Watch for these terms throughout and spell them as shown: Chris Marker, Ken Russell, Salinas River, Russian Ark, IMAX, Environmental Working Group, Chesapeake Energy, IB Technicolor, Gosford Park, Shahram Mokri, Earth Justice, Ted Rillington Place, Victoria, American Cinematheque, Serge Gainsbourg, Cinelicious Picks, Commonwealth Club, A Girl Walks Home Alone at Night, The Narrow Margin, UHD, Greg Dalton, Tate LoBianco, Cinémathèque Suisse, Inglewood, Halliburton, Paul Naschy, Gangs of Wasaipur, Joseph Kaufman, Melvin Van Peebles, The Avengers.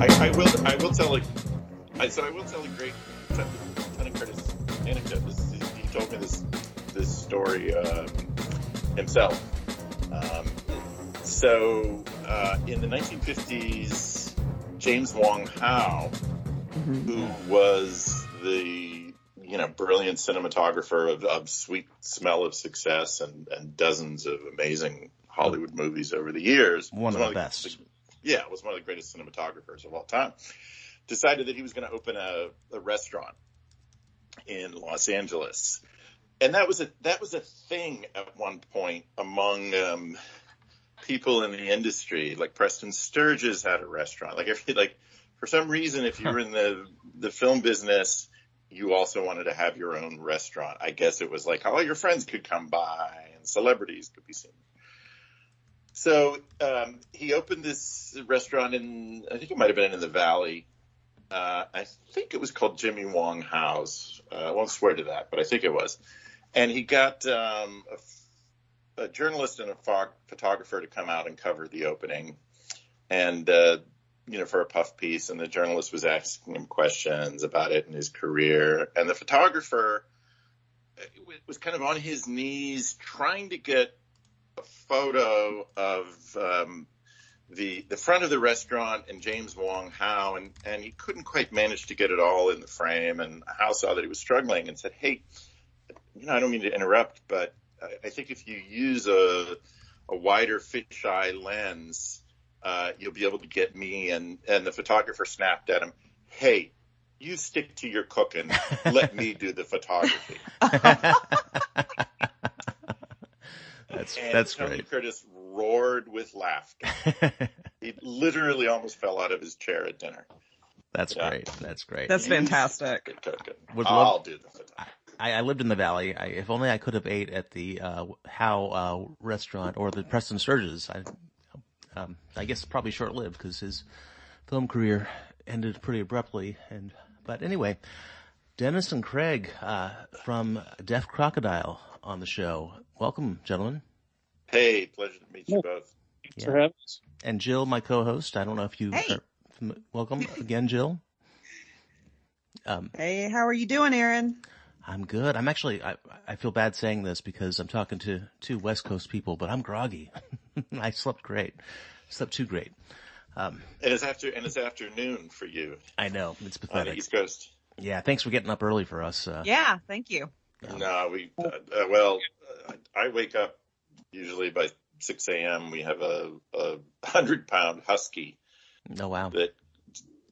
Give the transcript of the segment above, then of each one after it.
I will tell a great Tony Curtis anecdote. He told me this story himself. So in the 1950s, James Wong Howe, who was the brilliant cinematographer of Sweet Smell of Success and dozens of amazing Hollywood movies over the years, one of the best. Yeah, was one of the greatest cinematographers of all time. Decided that he was going to open a restaurant in Los Angeles, and that was a thing at one point among people in the industry. Like Preston Sturges had a restaurant. For some reason, if you were in the film business, you also wanted to have your own restaurant. I guess it was like all your friends could come by and celebrities could be seen. So he opened this restaurant in, I think it might have been in the Valley. I think it was called Jimmy Wong House. I won't swear to that, but I think it was. And he got a journalist and a photographer to come out and cover the opening, and for a puff piece. And the journalist was asking him questions about it and his career. And the photographer was kind of on his knees trying to get a photo of the front of the restaurant and James Wong Howe, and he couldn't quite manage to get it all in the frame. And Howe saw that he was struggling and said, "Hey, I don't mean to interrupt, but I think if you use a wider fisheye lens, you'll be able to get me." And the photographer snapped at him, "Hey, you stick to your cooking. Let me do the photography." That's Tony great. Curtis roared with laughter. He literally almost fell out of his chair at dinner. That's great. That's fantastic. I'll do that. I lived in the Valley. If only I could have ate at the Howe restaurant or the Preston Sturges. I guess probably short-lived because his film career ended pretty abruptly. But anyway, Dennis and Craig from Deaf Crocodile on the show. Welcome, gentlemen. Hey, pleasure to meet you both. Thanks for having us. And Jill, my co-host. I don't know if you are welcome again, Jill. Hey, how are you doing, Aaron? I'm good. I'm actually, I feel bad saying this because I'm talking to two West Coast people, but I'm groggy. I slept great. Slept too great. It's afternoon for you. I know. It's pathetic. On the East Coast. Yeah, thanks for getting up early for us. Yeah, thank you. No, we I wake up usually by 6 a.m. We have a 100-pound husky. Oh, wow. That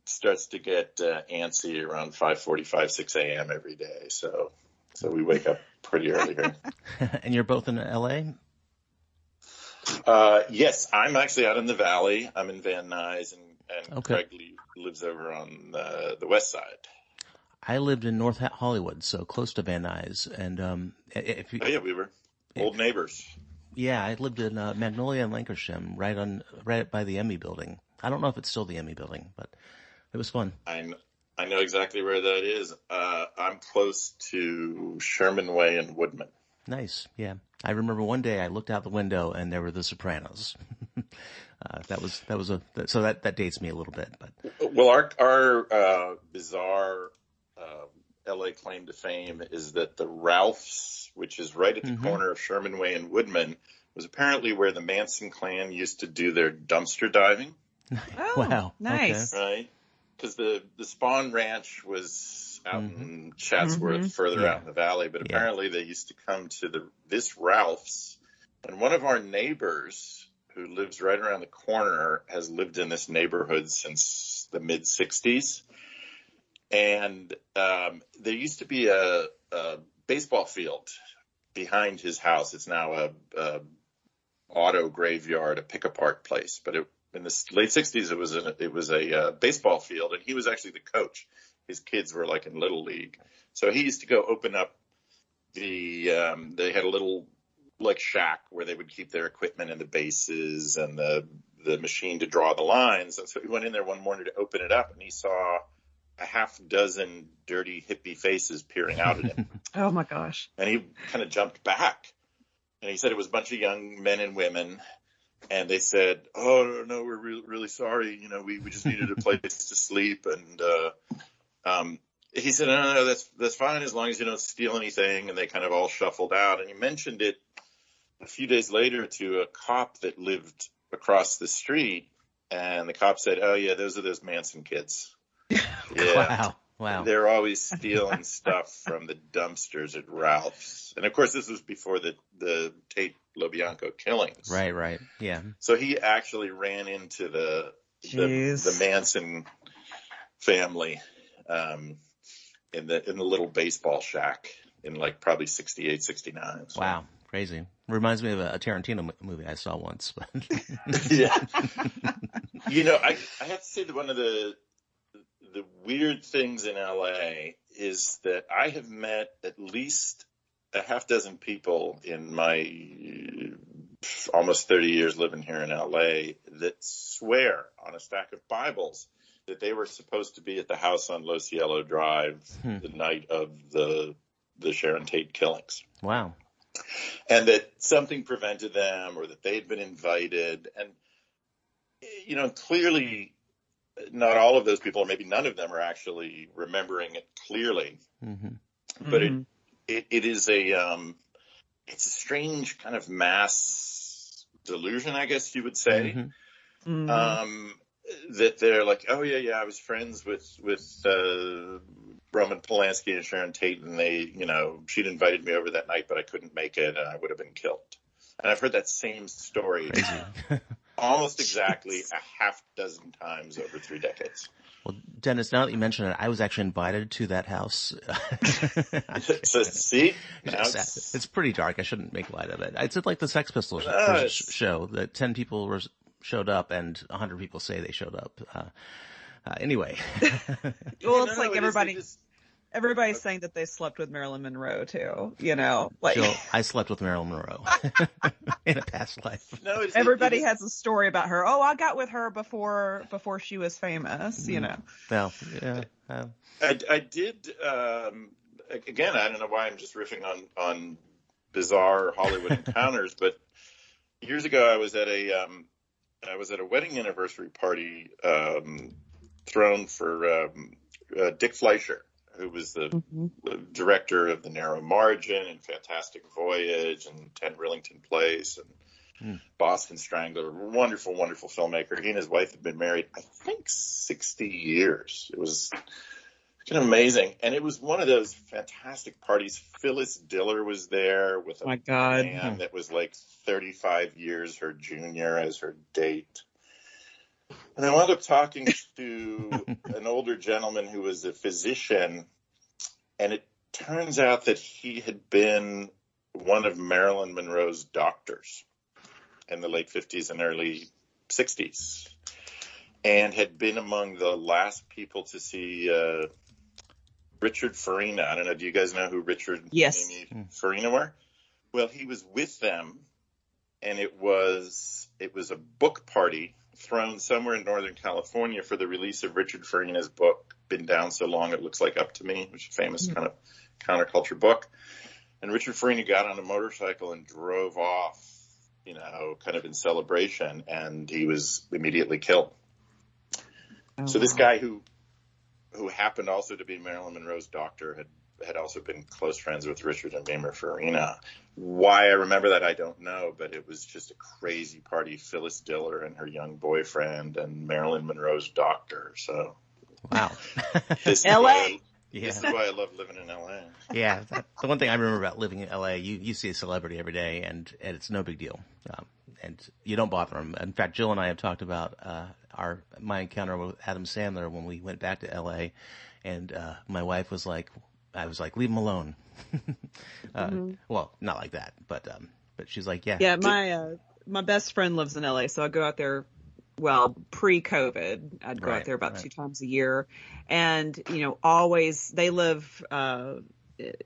starts to get antsy around 5:45, 6 a.m. every day. So we wake up pretty early here. And you're both in L.A.? Yes, I'm actually out in the Valley. I'm in Van Nuys, and Craig lives over on the west side. I lived in North Hollywood, so close to Van Nuys, and we were old neighbors. Yeah, I lived in Magnolia and Lancashire, right by the Emmy building. I don't know if it's still the Emmy building, but it was fun. I know exactly where that is. I'm close to Sherman Way and Woodman. Nice, yeah. I remember one day I looked out the window and there were the Sopranos. That dates me a little bit, but our bizarre. LA claim to fame is that the Ralphs, which is right at the corner of Sherman Way and Woodman, was apparently where the Manson clan used to do their dumpster diving. Oh, wow. Nice. Okay. Right? Because the Spahn Ranch was out in Chatsworth, further out in the Valley, but apparently they used to come to this Ralphs. And one of our neighbors, who lives right around the corner, has lived in this neighborhood since the mid-'60s. And there used to be a baseball field behind his house. It's now a auto graveyard, a pick-apart place. But in the late 60s, it was a baseball field, and he was actually the coach. His kids were like in Little League. So he used to go open up they had a little like shack where they would keep their equipment and the bases and the machine to draw the lines. And so he went in there one morning to open it up, and he saw a half dozen dirty hippie faces peering out at him. Oh my gosh. And he kind of jumped back, and he said it was a bunch of young men and women And they said, oh, no, we're really sorry. You know, we just needed a place to sleep. And he said, no, that's fine as long as you don't steal anything. And they kind of all shuffled out. And he mentioned it a few days later to a cop that lived across the street. And the cop said, oh, yeah, those are those Manson kids. Yeah. Wow. They're always stealing stuff from the dumpsters at Ralphs. And, of course, this was before the Tate LoBianco killings. Right. Yeah. So he actually ran into the Manson family in the little baseball shack in, like, probably 68, 69. So. Wow. Crazy. Reminds me of a Tarantino movie I saw once. Yeah. You know, I have to say that one of the weird things in L.A. is that I have met at least a half dozen people in my almost 30 years living here in L.A. that swear on a stack of Bibles that they were supposed to be at the house on Los Cielo Drive the night of the Sharon Tate killings. Wow. And that something prevented them or that they had been invited. And, you know, clearly – not all of those people, or maybe none of them, are actually remembering it clearly. Mm-hmm. But it is it's a strange kind of mass delusion, I guess you would say, mm-hmm. That they're like, oh yeah, I was friends with Roman Polanski and Sharon Tate, and they, you know, she'd invited me over that night, but I couldn't make it, and I would have been killed. And I've heard that same story. Almost exactly a half dozen times over 3 decades. Well, Dennis, now that you mention it, I was actually invited to that house. So, see? It's pretty dark. I shouldn't make light of it. It's like the Sex Pistols show that 10 people showed up and 100 people say they showed up. Anyway. Well, it's like everybody... Everybody's saying that they slept with Marilyn Monroe too, you know. Like Jill, I slept with Marilyn Monroe in a past life. No, everybody has a story about her. Oh, I got with her before she was famous, you know. Well, yeah. I did. Again, I don't know why I'm just riffing on bizarre Hollywood encounters, but years ago I was at a wedding anniversary party thrown for Dick Fleischer, who was the director of The Narrow Margin and Fantastic Voyage and Ted Rillington Place and Boston Strangler. Wonderful, wonderful filmmaker. He and his wife had been married, I think, 60 years. It was kind of amazing. And it was one of those fantastic parties. Phyllis Diller was there with a man that was like 35 years her junior as her date. And I wound up talking to an older gentleman who was a physician, and it turns out that he had been one of Marilyn Monroe's doctors in the late 50s and early 60s, and had been among the last people to see Richard Farina. I don't know, do you guys know who Richard and Mimi Farina were? Well, he was with them, and it was a book party thrown somewhere in Northern California for the release of Richard Farina's book, Been Down So Long It Looks Like Up to Me, which is a famous kind of counterculture book. And Richard Farina got on a motorcycle and drove off, you know, kind of in celebration, and he was immediately killed. Oh, so this guy who happened also to be Marilyn Monroe's doctor had also been close friends with Richard and Mimi Farina. Why I remember that, I don't know, but it was just a crazy party. Phyllis Diller and her young boyfriend and Marilyn Monroe's doctor. So, wow. This is why I love living in L.A. Yeah. The one thing I remember about living in L.A., you see a celebrity every day, and it's no big deal. And you don't bother them. In fact, Jill and I have talked about my encounter with Adam Sandler when we went back to L.A., and my wife was like, leave him alone. Well, not like that, but she's like, yeah. Yeah, my best friend lives in LA, so I go out there. Well, pre-COVID, I'd go out there about 2 times a year, and you know, always they live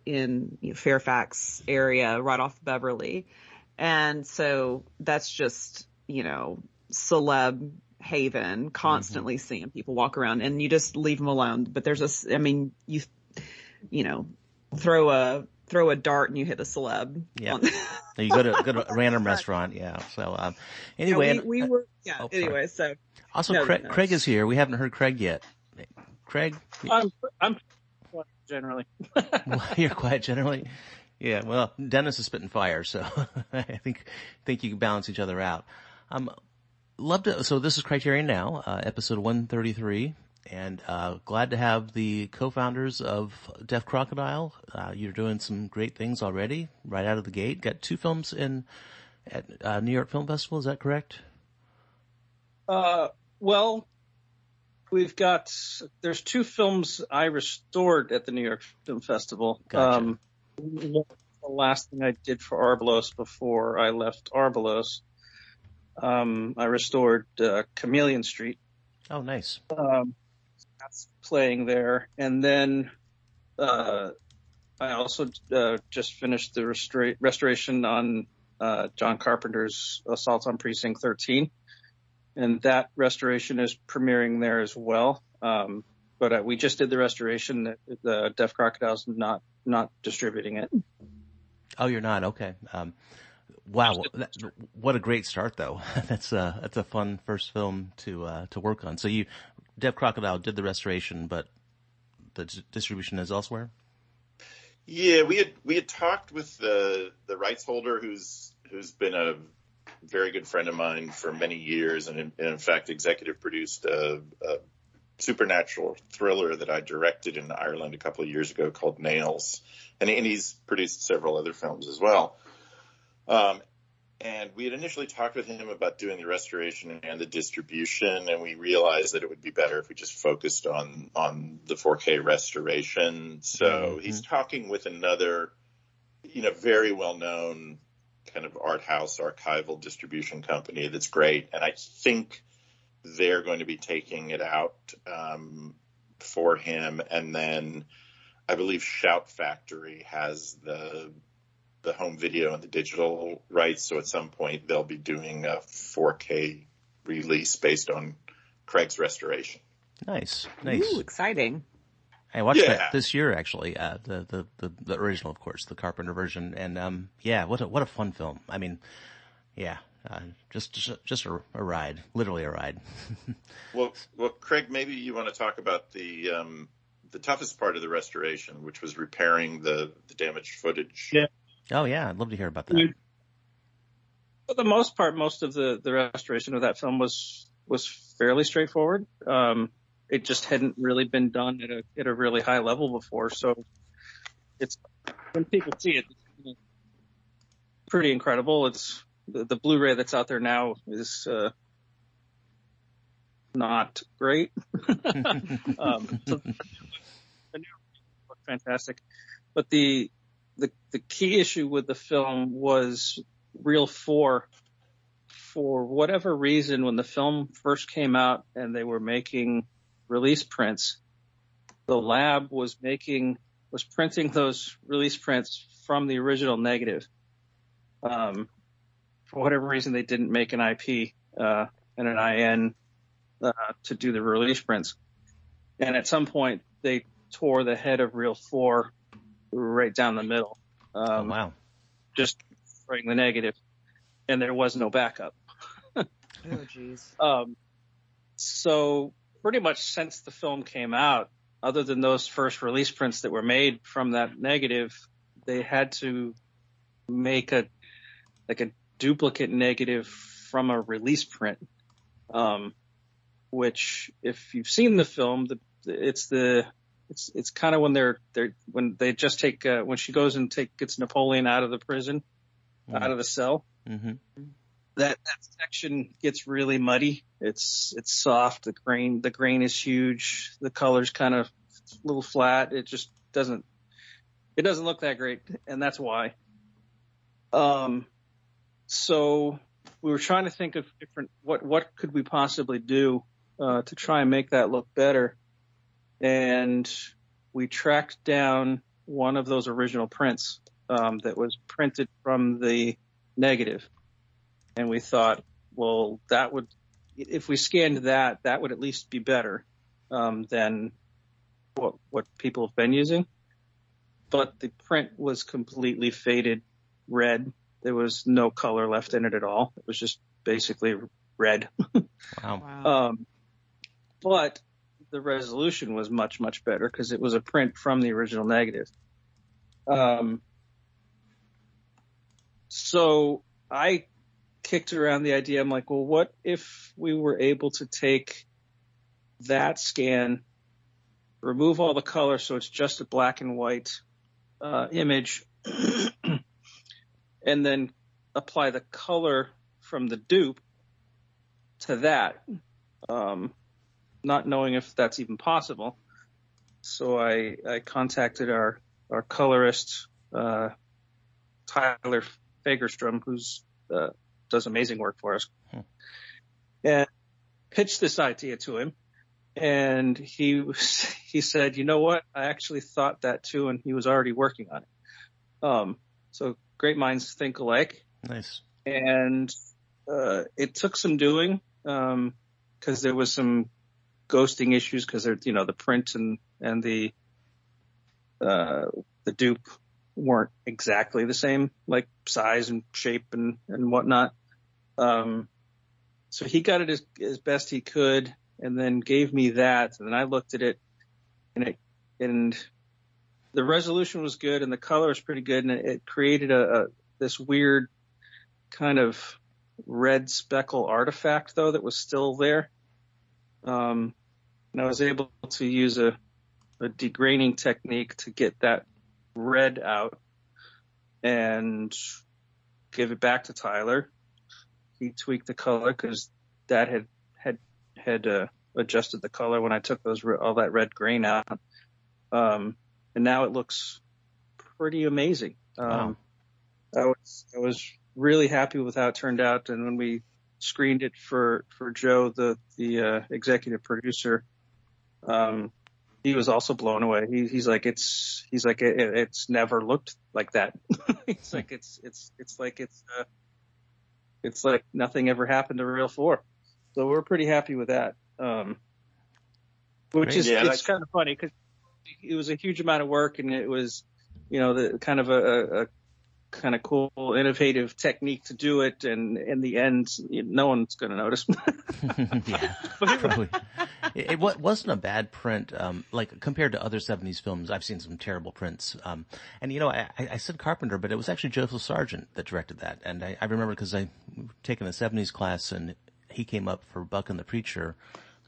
in Fairfax area, right off Beverly, and so that's just, you know, celeb haven. Constantly seeing people walk around, and you just leave them alone. But there's you know, throw a throw a dart and you hit a celeb. Yeah, you go to a random restaurant. Yeah. So anyway, yeah, we were. Yeah. Oh, anyway, so also no, Craig, no. Craig is here. We haven't heard Craig yet. Craig, I'm quiet generally. You're quiet generally. Yeah. Well, Dennis is spitting fire, so I think you can balance each other out. Love to. So this is Criterion Now, episode 133. And glad to have the co-founders of Deaf Crocodile. You're doing some great things already, right out of the gate. Got two films at New York Film Festival. Is that correct? Well, there's two films I restored at the New York Film Festival. Gotcha. The last thing I did for Arbelos before I left Arbelos, I restored Chameleon Street. Oh, nice. That's playing there. And then I also just finished the restoration on John Carpenter's Assault on Precinct 13. And that restoration is premiering there as well. But we just did the restoration. The Deaf Crocodile's not distributing it. Oh, you're not? Okay. Wow, what a great start, though. That's a fun first film to work on. So Deaf Crocodile did the restoration, but the distribution is elsewhere? Yeah, we had talked with the rights holder who's been a very good friend of mine for many years, and in fact executive produced a supernatural thriller that I directed in Ireland a couple of years ago called Nails, and he's produced several other films as well. And we had initially talked with him about doing the restoration and the distribution, and we realized that it would be better if we just focused on the 4K restoration. So he's talking with another, very well-known kind of art house archival distribution company that's great. And I think they're going to be taking it out for him. And then I believe Shout Factory has the home video and the digital rights. So at some point they'll be doing a 4K release based on Craig's restoration. Nice. Ooh, exciting. I watched that this year, actually, the original, of course, the Carpenter version. And, what a fun film. I mean, just a ride, literally a ride. Well, Craig, maybe you want to talk about the toughest part of the restoration, which was repairing the damaged footage. Yeah. Oh, yeah. I'd love to hear about that. For the most part, most of the restoration of that film was fairly straightforward. It just hadn't really been done at a really high level before. So it's when people see it, it's pretty incredible. It's the Blu-ray that's out there now is not great. So the new look fantastic. But the key issue with the film was Reel 4. For whatever reason, when the film first came out and they were making release prints, the lab was printing those release prints from the original negative. For whatever reason, they didn't make an IP and an IN to do the release prints. And at some point, they tore the head of Reel 4 right down the middle. Wow. Just bring the negative. And there was no backup. Oh, geez. So pretty much since the film came out, other than those first release prints that were made from that negative, they had to make a duplicate negative from a release print, which if you've seen the film, it's kind of when when she goes and gets Napoleon out of the prison, out of the cell. Mm-hmm. That section gets really muddy. It's soft. The grain is huge. The color's kind of a little flat. It just doesn't look that great, and that's why. So we were trying to think of what could we possibly do to try and make that look better. And we tracked down one of those original prints that was printed from the negative. And we thought, well, if we scanned that would at least be better than what people have been using. but the print was completely faded red. There was no color left in it at all. It was just basically red. Wow. But the resolution was much, much better because it was a print from the original negative. So I kicked around the idea. I'm like, well, what if we were able to take that scan, remove all the color so it's just a black and white image, and then apply the color from the dupe to that, not knowing if that's even possible. So I contacted our colorist, Tyler Fagerstrom, who's does amazing work for us, and pitched this idea to him. And he said, you know what? I actually thought that too, and he was already working on it. So great minds think alike. Nice. And it took some doing because there was some ghosting issues because they're, you know, the print and the dupe weren't exactly the same, like size and shape and whatnot. So he got it as best he could, and then gave me that, and then I looked at it, and the resolution was good, and the color was pretty good, and it created this weird kind of red speckle artifact, though, that was still there. And I was able to use a degraining technique to get that red out and give it back to Tyler. He tweaked the color because that had adjusted the color when I took all that red grain out, and now it looks pretty amazing. Wow. I was really happy with how it turned out, and when we screened it for Joe, the executive producer, he was also blown away. He's like it's never looked like that. He's like it's like nothing ever happened to Reel 4. So we're pretty happy with that, which is it's kind of funny because it was a huge amount of work, and it was, you know, the kind of a kind of cool, innovative technique to do it, and in the end, no one's going to notice. Yeah, probably. It wasn't a bad print, like compared to other 70s films. I've seen some terrible prints. And, you know, I said Carpenter, but it was actually Joseph Sargent that directed that. And I remember because I taken a 70s class, and he came up for Buck and the Preacher,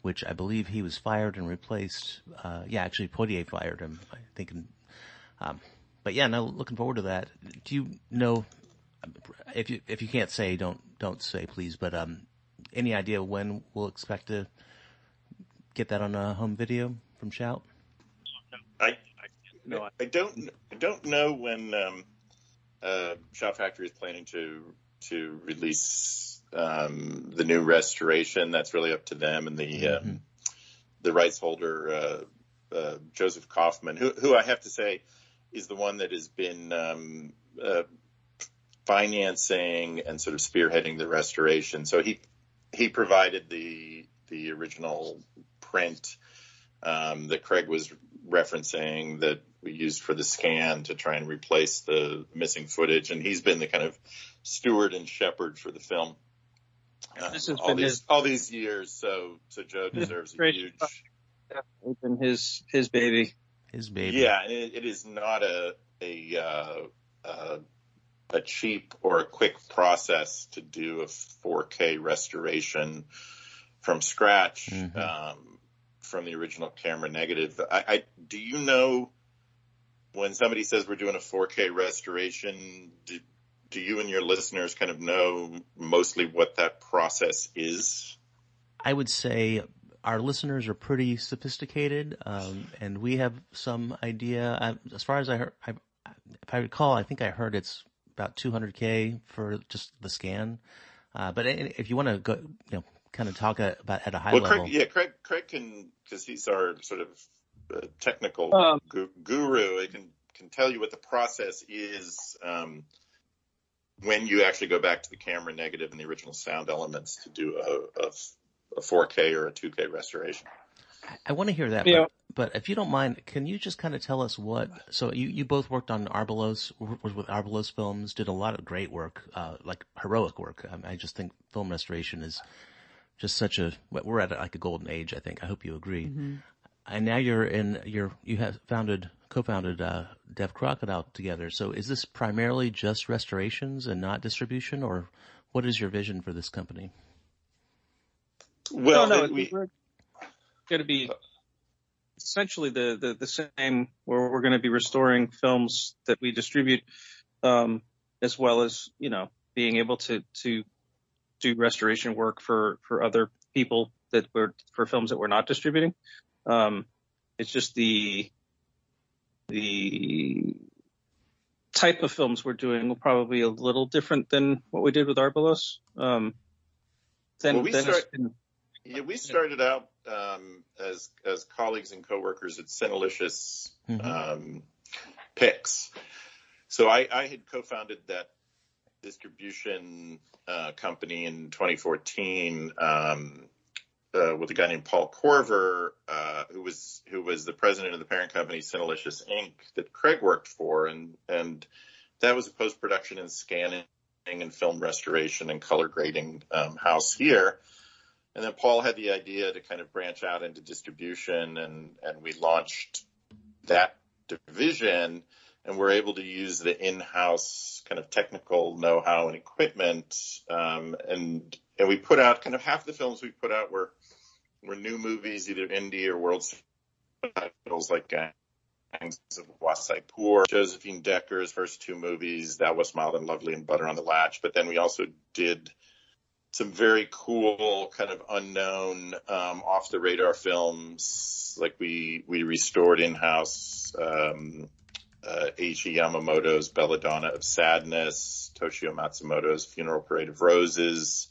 which I believe he was fired and replaced. Actually Poitier fired him, I think. But yeah, no, looking forward to that. Do you know, if you can't say, don't say please, but, any idea when we'll expect to get that on a home video from Shout? I don't know when, Shout Factory is planning to release the new restoration. That's really up to them and the rights holder, Joseph Kaufman, who I have to say is the one that has been financing and sort of spearheading the restoration. So he provided the original print that Craig was referencing that we used for the scan to try and replace the missing footage, and he's been the kind of steward and shepherd for the film. This has been all these years, so Joe deserves a huge. It's been his baby. His baby. Yeah, it is not a cheap or a quick process to do a 4K restoration from scratch from the original camera negative. I do you know when somebody says we're doing a 4K restoration? Do you and your listeners kind of know mostly what that process is? I would say our listeners are pretty sophisticated, and we have some idea. As far as I heard, if I recall, I think I heard it's about 200K for just the scan. But if you want to go, you know, kind of talk about at a high level. Craig can, because he's our sort of technical guru. He can tell you what the process is. When you actually go back to the camera negative and the original sound elements to do a 4K or a 2K restoration. I want to hear that. Yeah. But if you don't mind, can you just kind of tell us what – so you both worked on Arbelos, worked with Arbelos Films, did a lot of great work, like heroic work. I just think film restoration is just such a – we're at like a golden age, I think. I hope you agree. Mm-hmm. And now you're in – you have founded – co-founded Deaf Crocodile together. So is this primarily just restorations and not distribution, or what is your vision for this company? Well, we're going to be – essentially the same, where we're going to be restoring films that we distribute, as well as, you know, being able to do restoration work for other people for films that we're not distributing. It's just the type of films we're doing will probably be a little different than what we did with Arbelos. We started out as colleagues and coworkers at Cinelicious Picks. So I had co-founded that distribution company in 2014 with a guy named Paul Korver, who was the president of the parent company Cinelicious Inc. that Craig worked for, and that was a post-production and scanning and film restoration and color grading house here. And then Paul had the idea to kind of branch out into distribution, and we launched that division, and we're able to use the in-house kind of technical know-how and equipment. And we put out kind of half the films we put out were new movies, either indie or world titles like Gangs of Wasaipur, Josephine Decker's first two movies, Thou Wast Mild and Lovely and Butter on the Latch. But then we also did some very cool kind of unknown, off the radar films. Like we restored in-house, Eiichi Yamamoto's Belladonna of Sadness, Toshio Matsumoto's Funeral Parade of Roses,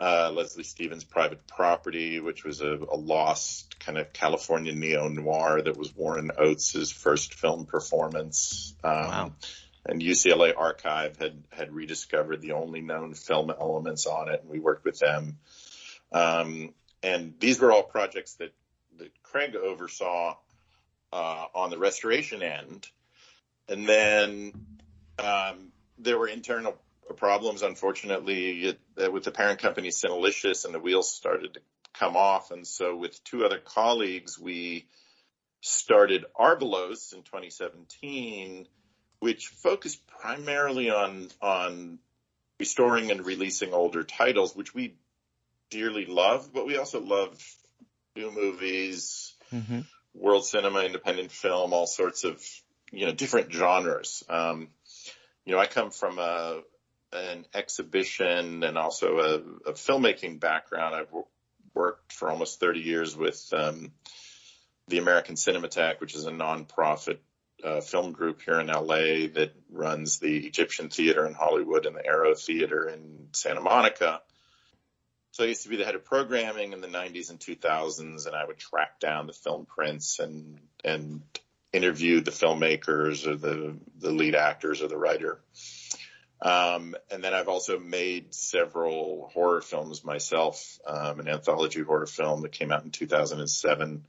Leslie Stevens' Private Property, which was a lost kind of California neo-noir that was Warren Oates' first film performance. Wow. And UCLA Archive had rediscovered the only known film elements on it, and we worked with them. And these were all projects that Craig oversaw on the restoration end. And then there were internal problems, unfortunately, with the parent company Cinelicious, and the wheels started to come off. And so with two other colleagues, we started Arbelos in 2017, which focused primarily on restoring and releasing older titles, which we dearly love, but we also love new movies, world cinema, independent film, all sorts of, you know, different genres. I come from an exhibition and also a filmmaking background. I've worked for almost 30 years with the American Cinematheque, which is a nonprofit film group here in LA that runs the Egyptian Theater in Hollywood and the Arrow Theater in Santa Monica. So I used to be the head of programming in the 90s and 2000s, and I would track down the film prints and interview the filmmakers or the lead actors or the writer. And then I've also made several horror films myself, an anthology horror film that came out in 2007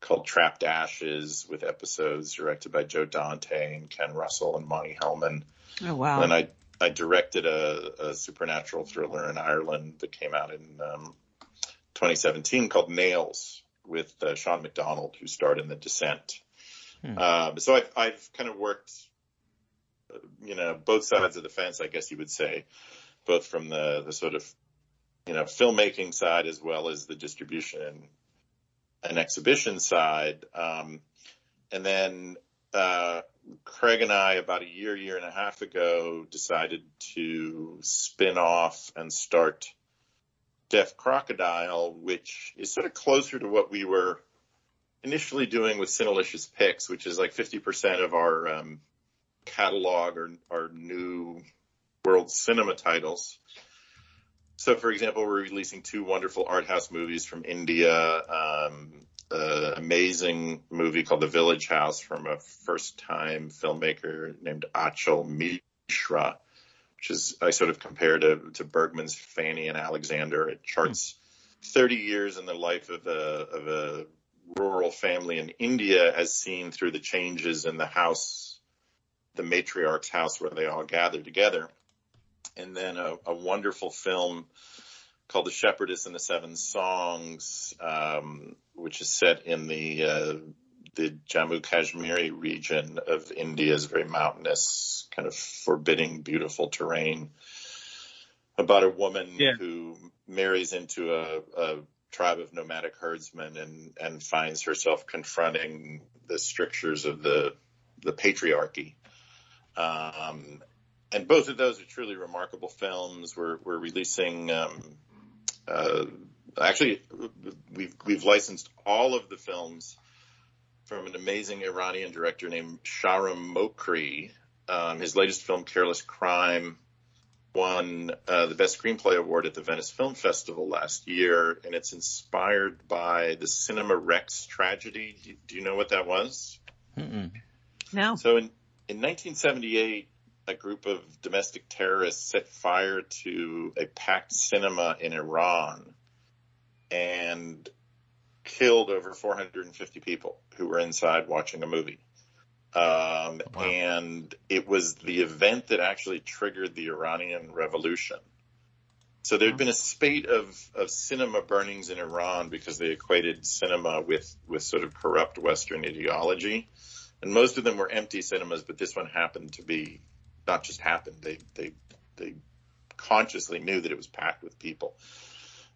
called Trapped Ashes, with episodes directed by Joe Dante and Ken Russell and Monty Hellman. Oh, wow. And I directed a supernatural thriller in Ireland that came out in 2017 called Nails, with Sean McDonald, who starred in The Descent. So I've kind of worked, both sides of the fence, I guess you would say, both from the sort of, filmmaking side as well as the distribution and an exhibition side. And then Craig and I, about a year and a half ago, decided to spin off and start Deaf Crocodile, which is sort of closer to what we were initially doing with Cinelicious Picks, which is like 50% of our catalog or our new world cinema titles. So, for example, we're releasing two wonderful art house movies from India, an amazing movie called The Village House from a first-time filmmaker named Achal Mishra, which is, I sort of compare to Bergman's Fanny and Alexander. It charts 30 years in the life of a rural family in India as seen through the changes in the house, the matriarch's house where they all gathered together. And then a wonderful film called The Shepherdess and the Seven Songs, which is set in the Jammu-Kashmiri region of India's very mountainous, kind of forbidding, beautiful terrain, about a woman who marries into a tribe of nomadic herdsmen and finds herself confronting the strictures of the patriarchy. And both of those are truly remarkable films. We're releasing, actually we've licensed all of the films from an amazing Iranian director named Shahram Mokri. His latest film, Careless Crime, won the Best Screenplay Award at the Venice Film Festival last year, and it's inspired by the Cinema Rex tragedy. Do you know what that was? Mm-mm. No. So in 1978, a group of domestic terrorists set fire to a packed cinema in Iran and killed over 450 people who were inside watching a movie. Wow. And it was the event that actually triggered the Iranian Revolution. So there'd been a spate of cinema burnings in Iran because they equated cinema with sort of corrupt Western ideology. And most of them were empty cinemas, but this one happened to be, not just happened, they consciously knew that it was packed with people.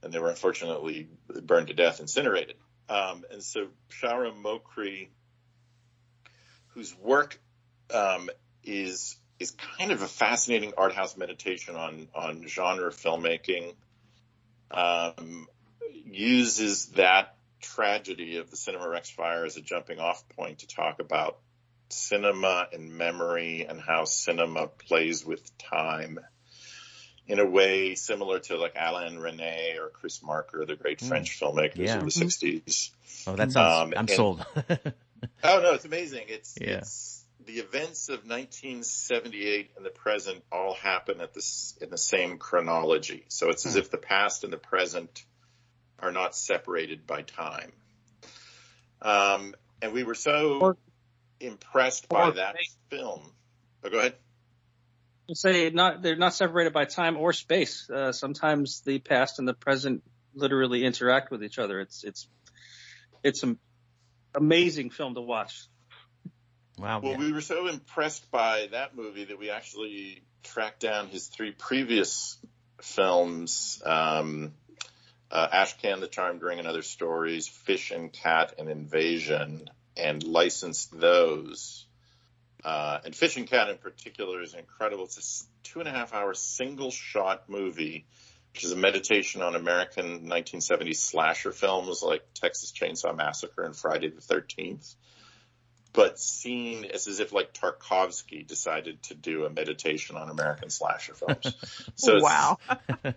And they were unfortunately burned to death, incinerated. And so Shahram Mokri, whose work is kind of a fascinating art house meditation on genre filmmaking, uses that tragedy of the Cinema Rex fire as a jumping off point to talk about cinema and memory and how cinema plays with time in a way similar to like Alain René or Chris Marker, the great French filmmakers of the 60s. Oh, that sounds, I'm sold. Oh, no, it's amazing. It's the events of 1978 and the present all happen in the same chronology. So it's as if the past and the present are not separated by time. And we were so impressed by that film. Oh, go ahead. I say they're not separated by time or space. Sometimes the past and the present literally interact with each other. It's a amazing film to watch. Wow. Well, we were so impressed by that movie that we actually tracked down his three previous films, Ashcan the Charmed Ring and Other Stories, Fish and Cat and Invasion, and licensed those. And Fish and Cat in particular is incredible. It's a 2.5-hour single shot movie, which is a meditation on American 1970s slasher films like Texas Chainsaw Massacre and Friday the 13th, but seen as if like Tarkovsky decided to do a meditation on American slasher films. So wow.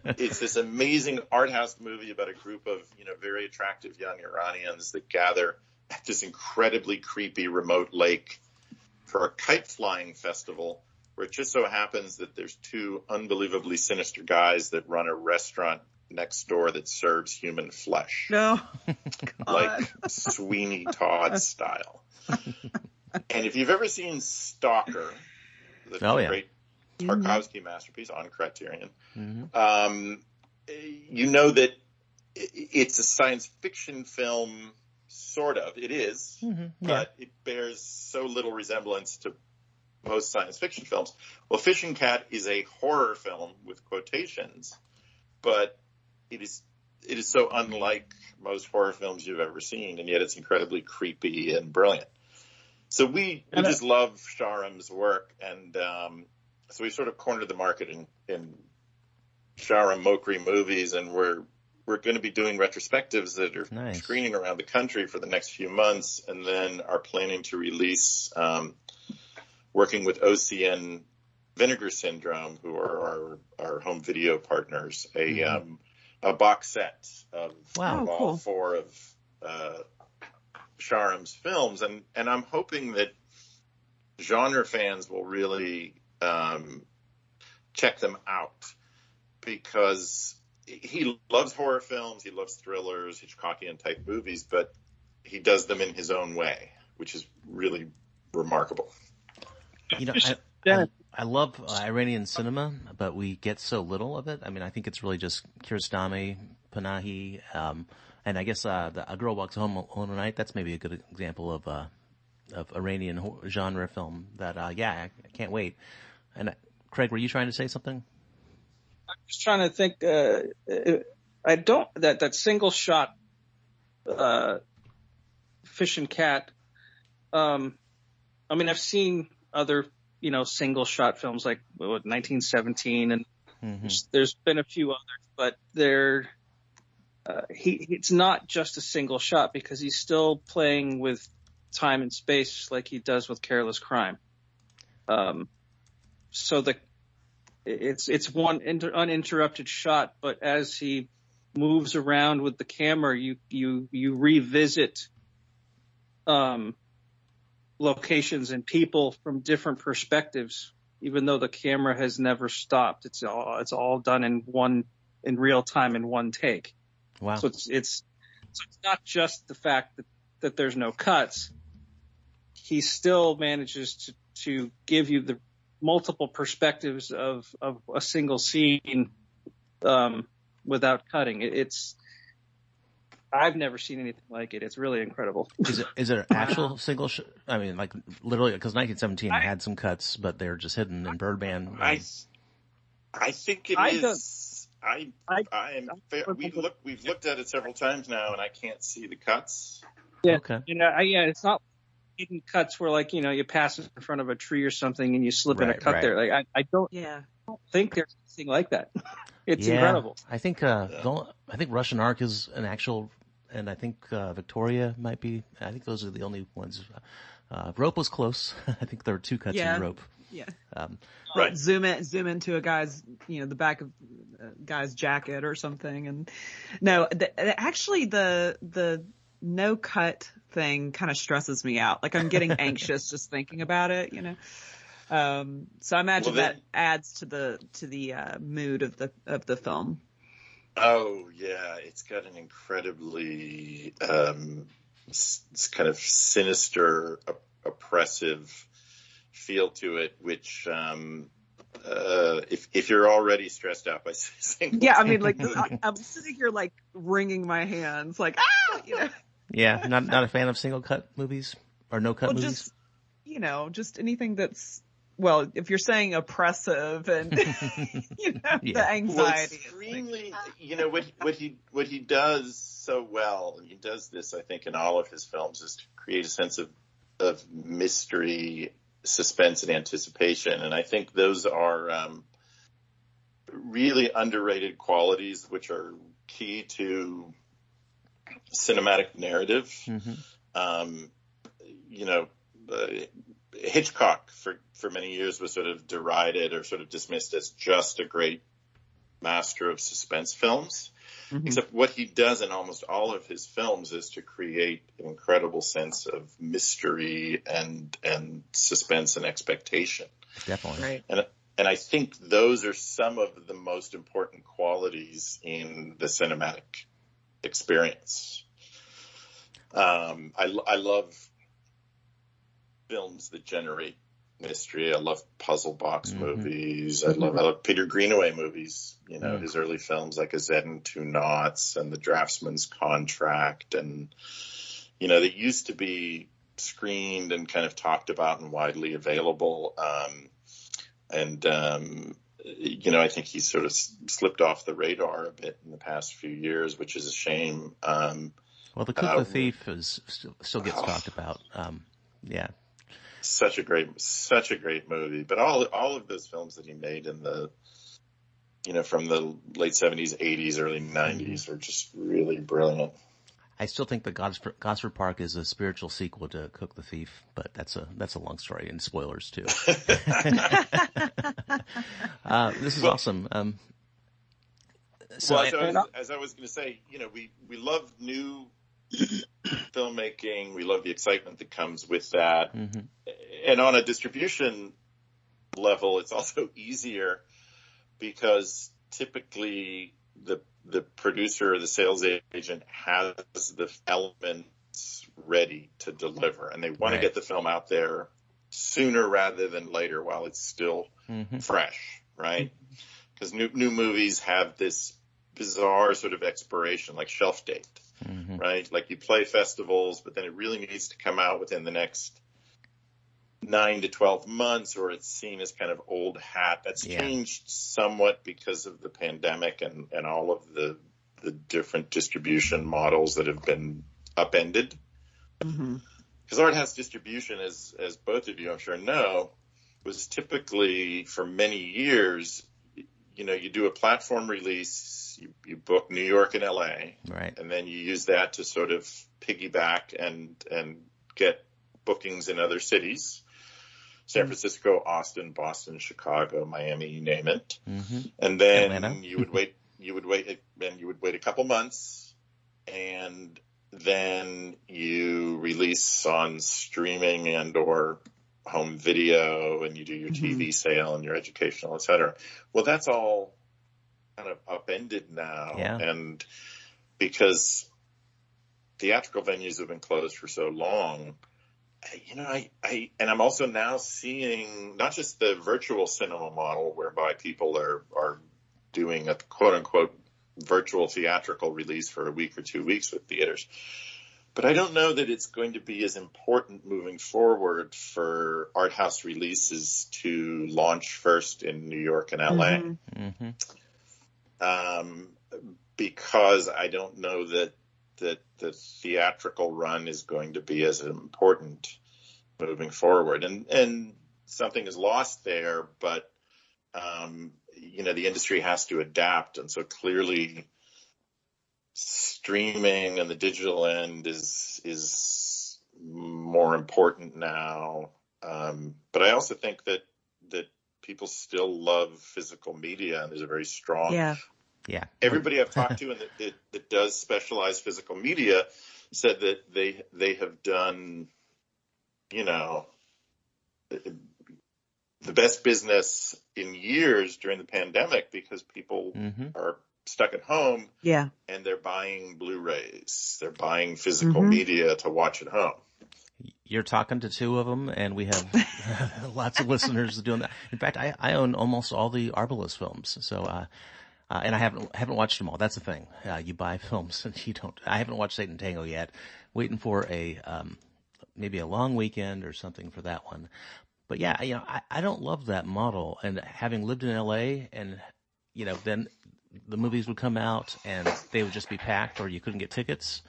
It's this amazing art house movie about a group of, very attractive young Iranians that gather at this incredibly creepy remote lake for a kite flying festival, where it just so happens that there's two unbelievably sinister guys that run a restaurant next door that serves human flesh. No. Like Sweeney Todd style. And if you've ever seen Stalker, the great Tarkovsky masterpiece on Criterion, you know that it's a science fiction film, sort of. It is, but it bears so little resemblance to most science fiction films. Well, Fish and Cat is a horror film with quotations, but it is so unlike most horror films you've ever seen, and yet it's incredibly creepy and brilliant. So we just love Shahram's work, and so we sort of cornered the market in Shahram Mokri movies, and we're going to be doing retrospectives that are screening around the country for the next few months, and then are planning to release working with OCN Vinegar Syndrome, who are our home video partners, a box set of all four of Shahram's films. And I'm hoping that genre fans will really check them out, because he loves horror films, he loves thrillers, Hitchcockian type movies, but he does them in his own way, which is really remarkable. You know, I love Iranian cinema, but we get so little of it. I mean, I think it's really just Kiarostami, Panahi, and I guess A Girl Walks Home Alone at Night, that's maybe a good example of Iranian genre film that, I can't wait. And Craig, were you trying to say something? I'm just trying to think. That single shot Fish and Cat. I mean, I've seen other, you know, single shot films like 1917, and there's been a few others, but they're it's not just a single shot because he's still playing with time and space like he does with Careless Crime. So it's one uninterrupted shot, but as he moves around with the camera, you revisit locations and people from different perspectives, even though the camera has never stopped. It's all done in real time in one take. Wow. So it's not just the fact that there's no cuts. He still manages to give you the multiple perspectives of a single scene without cutting. I've never seen anything like it. It's really incredible. Is it an actual single shot? I mean, like literally, because 1917 had some cuts, but they're just hidden in Birdman. I think it is. We've looked at it several times now, and I can't see the cuts. Yeah. Okay. You know, it's not hidden cuts where, like, you know, you pass in front of a tree or something and you slip in a cut there. Like I don't think there's anything like that. It's incredible. I think I think Russian Ark is an actual, and I think Victoria might be. I think those are the only ones. Rope was close. I think there were two cuts in Rope. Yeah. Right. Zoom into a guy's, you know, the back of a guy's jacket or something. And no, actually the no cut thing kind of stresses me out. Like I'm getting anxious just thinking about it, you know. So I imagine that adds to the mood of the film. Oh yeah, it's got an incredibly kind of sinister, oppressive feel to it, which if you're already stressed out by single, yeah, I mean, like I'm sitting here like wringing my hands, like ah, you know. Yeah, not a fan of single cut movies or no cut movies. Just, you know, just anything that's. Well, if you're saying oppressive and you know the anxiety, extremely, you know what he does so well, and he does this, I think, in all of his films, is to create a sense of mystery, suspense, and anticipation, and I think those are really underrated qualities, which are key to cinematic narrative. Mm-hmm. You know. Hitchcock for many years was sort of derided or sort of dismissed as just a great master of suspense films. Mm-hmm. Except what he does in almost all of his films is to create an incredible sense of mystery and suspense and expectation. Definitely. Right. And I think those are some of the most important qualities in the cinematic experience. I love films that generate mystery. I love puzzle box movies. I love Peter Greenaway movies. You know, his early films like A Zed and Two Knots and The Draftsman's Contract, and you know, they used to be screened and kind of talked about and widely available. You know, I think he sort of slipped off the radar a bit in the past few years, which is a shame. Well, The Cook of the Thief is still gets talked about. Yeah. Such a great movie, but all of those films that he made in the, you know, from the late '70s, '80s, early '90s are just really brilliant. I still think that Gosford Park is a spiritual sequel to Cook the Thief, but that's a long story and spoilers too. This is awesome. As I was going to say, you know, we love new filmmaking. We love the excitement that comes with that. Mm-hmm. And on a distribution level, it's also easier because typically the producer or the sales agent has the elements ready to deliver, and they want to get the film out there sooner rather than later while it's still fresh, right? Because new movies have this bizarre sort of expiration, like shelf date, right? Like you play festivals, but then it really needs to come out within the next 9 to 12 months or it's seen as kind of old hat. That's changed somewhat because of the pandemic and all of the different distribution models that have been upended. Because art house distribution, as both of you I'm sure know, was typically for many years, you know, you do a platform release, you book New York and LA, right, and then you use that to sort of piggyback and get bookings in other cities, San Francisco, Austin, Boston, Chicago, Miami, you name it, and then Atlanta. you would wait a couple months, and then you release on streaming and or home video, and you do your TV sale and your educational, et cetera. Well, that's all kind of upended now. And because theatrical venues have been closed for so long, you know, and I'm also now seeing not just the virtual cinema model whereby people are doing a quote unquote virtual theatrical release for a week or 2 weeks with theaters. But I don't know that it's going to be as important moving forward for art house releases to launch first in New York and LA. Because I don't know that the theatrical run is going to be as important moving forward. And something is lost there, but, you know, the industry has to adapt. And so clearly streaming and the digital end is more important now. But I also think that people still love physical media, and there's a very strong, everybody I've talked to and that does specialize physical media said that they have done, you know, the best business in years during the pandemic because people are stuck at home and they're buying Blu-rays. They're buying physical media to watch at home. You're talking to two of them, and we have lots of listeners doing that. In fact, I own almost all the Arbelos films. So, and I haven't watched them all. That's the thing. You buy films and you don't. I haven't watched Satan Tango yet. Waiting for a maybe a long weekend or something for that one. But yeah, you know, I don't love that model. And having lived in LA, and you know, then the movies would come out and they would just be packed, or you couldn't get tickets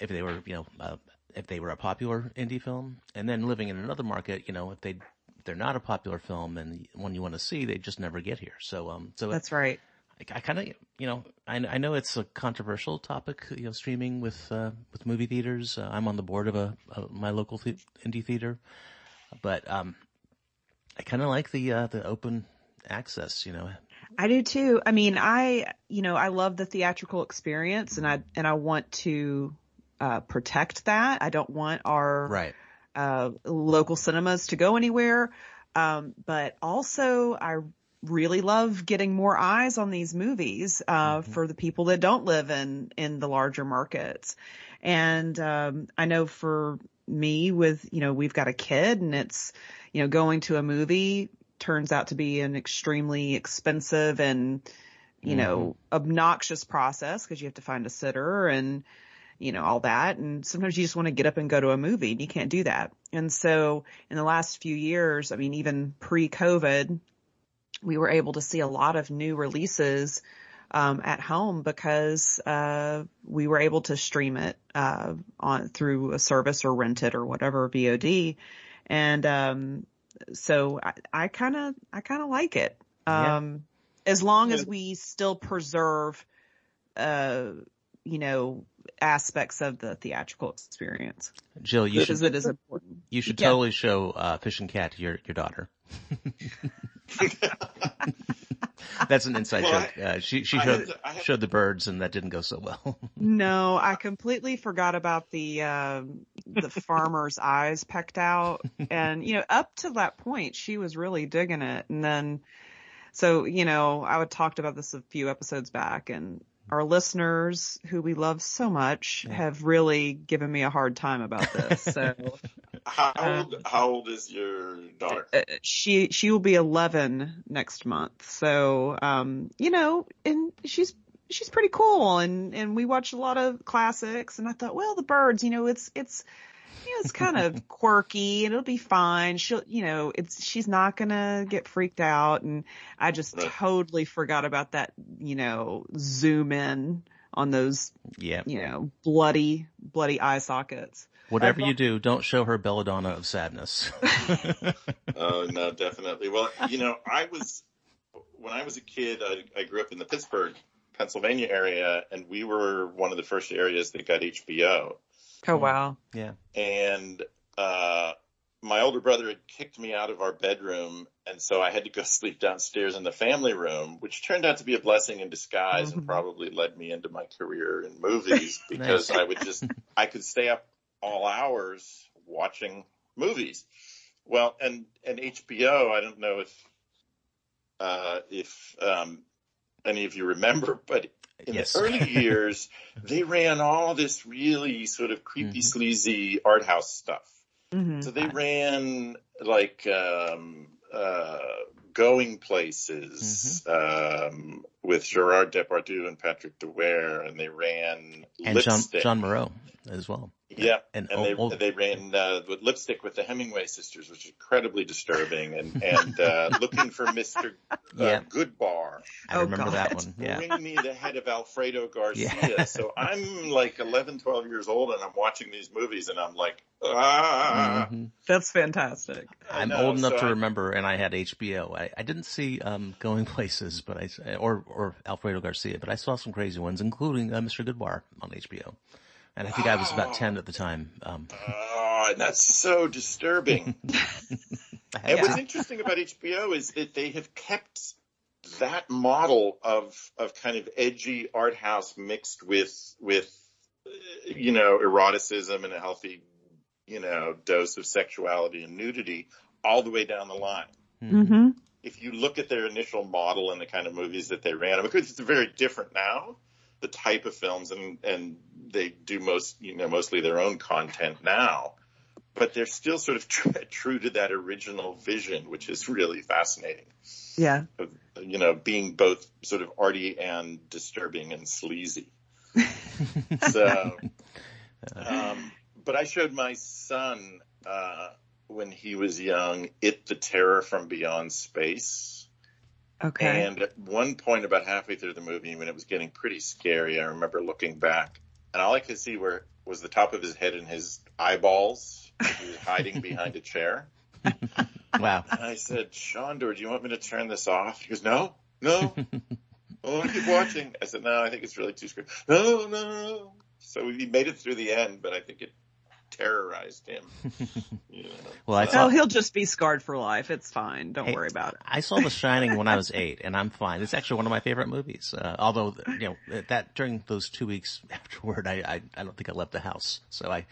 if they were, you know, if they were a popular indie film. And then living in another market, you know, if they're not a popular film and one you want to see, they just never get here. So so that's right. I kind of, you know, I know it's a controversial topic, you know, streaming with movie theaters. I'm on the board of my local indie theater, but I kind of like the open access, you know. I do too. I mean, I love the theatrical experience, and I want to protect that. I don't want our local cinemas to go anywhere, but also I really love getting more eyes on these movies for the people that don't live in the larger markets. And I know for me, with, you know, we've got a kid, and it's, you know, going to a movie turns out to be an extremely expensive and, you know, obnoxious process, because you have to find a sitter and, you know, all that. And sometimes you just want to get up and go to a movie, and you can't do that. And so in the last few years, I mean, even pre-COVID, we were able to see a lot of new releases at home because we were able to stream it through a service or rent it or whatever, VOD. And so I kind of like it as long as we still preserve, you know, aspects of the theatrical experience. Jill, you should, it is important. You should totally show Fish and Cat to your daughter. That's an inside joke. She showed the birds, and that didn't go so well. No, I completely forgot about the farmer's eyes pecked out, and you know, up to that point, she was really digging it, and then, so you know, I talked about this a few episodes back, and our listeners, who we love so much, have really given me a hard time about this. So, how old is your daughter? She will be 11 next month. So, and she's pretty cool, and we watch a lot of classics. And I thought, well, The Birds, it's kind of quirky, and it'll be fine. She'll, she's not gonna get freaked out. And I just totally forgot about that. Zoom in on those, bloody eye sockets. Whatever you do, don't show her Belladonna of Sadness. Oh, no, definitely. Well, when I was a kid, I grew up in the Pittsburgh, Pennsylvania area, and we were one of the first areas that got HBO. Oh, wow. Yeah. And my older brother had kicked me out of our bedroom, and so I had to go sleep downstairs in the family room, which turned out to be a blessing in disguise and probably led me into my career in movies, because nice. I could stay up all hours watching movies. Well, and HBO, I don't know if any of you remember, but in the early years, they ran all this really sort of creepy, sleazy art house stuff. Mm-hmm. So they ran Going Places with Gerard Depardieu and Patrick DeWare, and they ran Lipstick. John Moreau as well. Yeah, and they ran with Lipstick with the Hemingway sisters, which is incredibly disturbing, and Looking for Mr. Goodbar. I remember that one. Yeah. Bring me the head of Alfredo Garcia. Yeah. So I'm 11, 12 years old, and I'm watching these movies, and I'm like, ah. Mm-hmm. That's fantastic. I'm old enough to remember, and I had HBO. I didn't see Going Places, but or Alfredo Garcia, but I saw some crazy ones, including Mr. Goodbar on HBO. And I think I was about 10 at the time. And that's so disturbing. And what's interesting about HBO is that they have kept that model of kind of edgy art house mixed with eroticism and a healthy, dose of sexuality and nudity all the way down the line. Mm-hmm. If you look at their initial model and the kind of movies that they ran, because it's very different now. The type of films, and they do mostly their own content now, but they're still sort of true to that original vision, which is really fascinating. Yeah. Being both sort of arty and disturbing and sleazy. So, but I showed my son, when he was young, It the Terror from Beyond Space. Okay. And at one point, about halfway through the movie, when it was getting pretty scary, I remember looking back, and all I could see was the top of his head and his eyeballs. He was hiding behind a chair. Wow. And I said, Shondor, do you want me to turn this off? He goes, no. Oh, I keep watching. I said, no, I think it's really too scary. No. So he made it through the end, but I think it terrorized him. Well, he'll just be scarred for life. It's fine. Don't worry about it. I saw The Shining when I was 8, and I'm fine. It's actually one of my favorite movies. Although, that during those 2 weeks afterward, I don't think I left the house. So I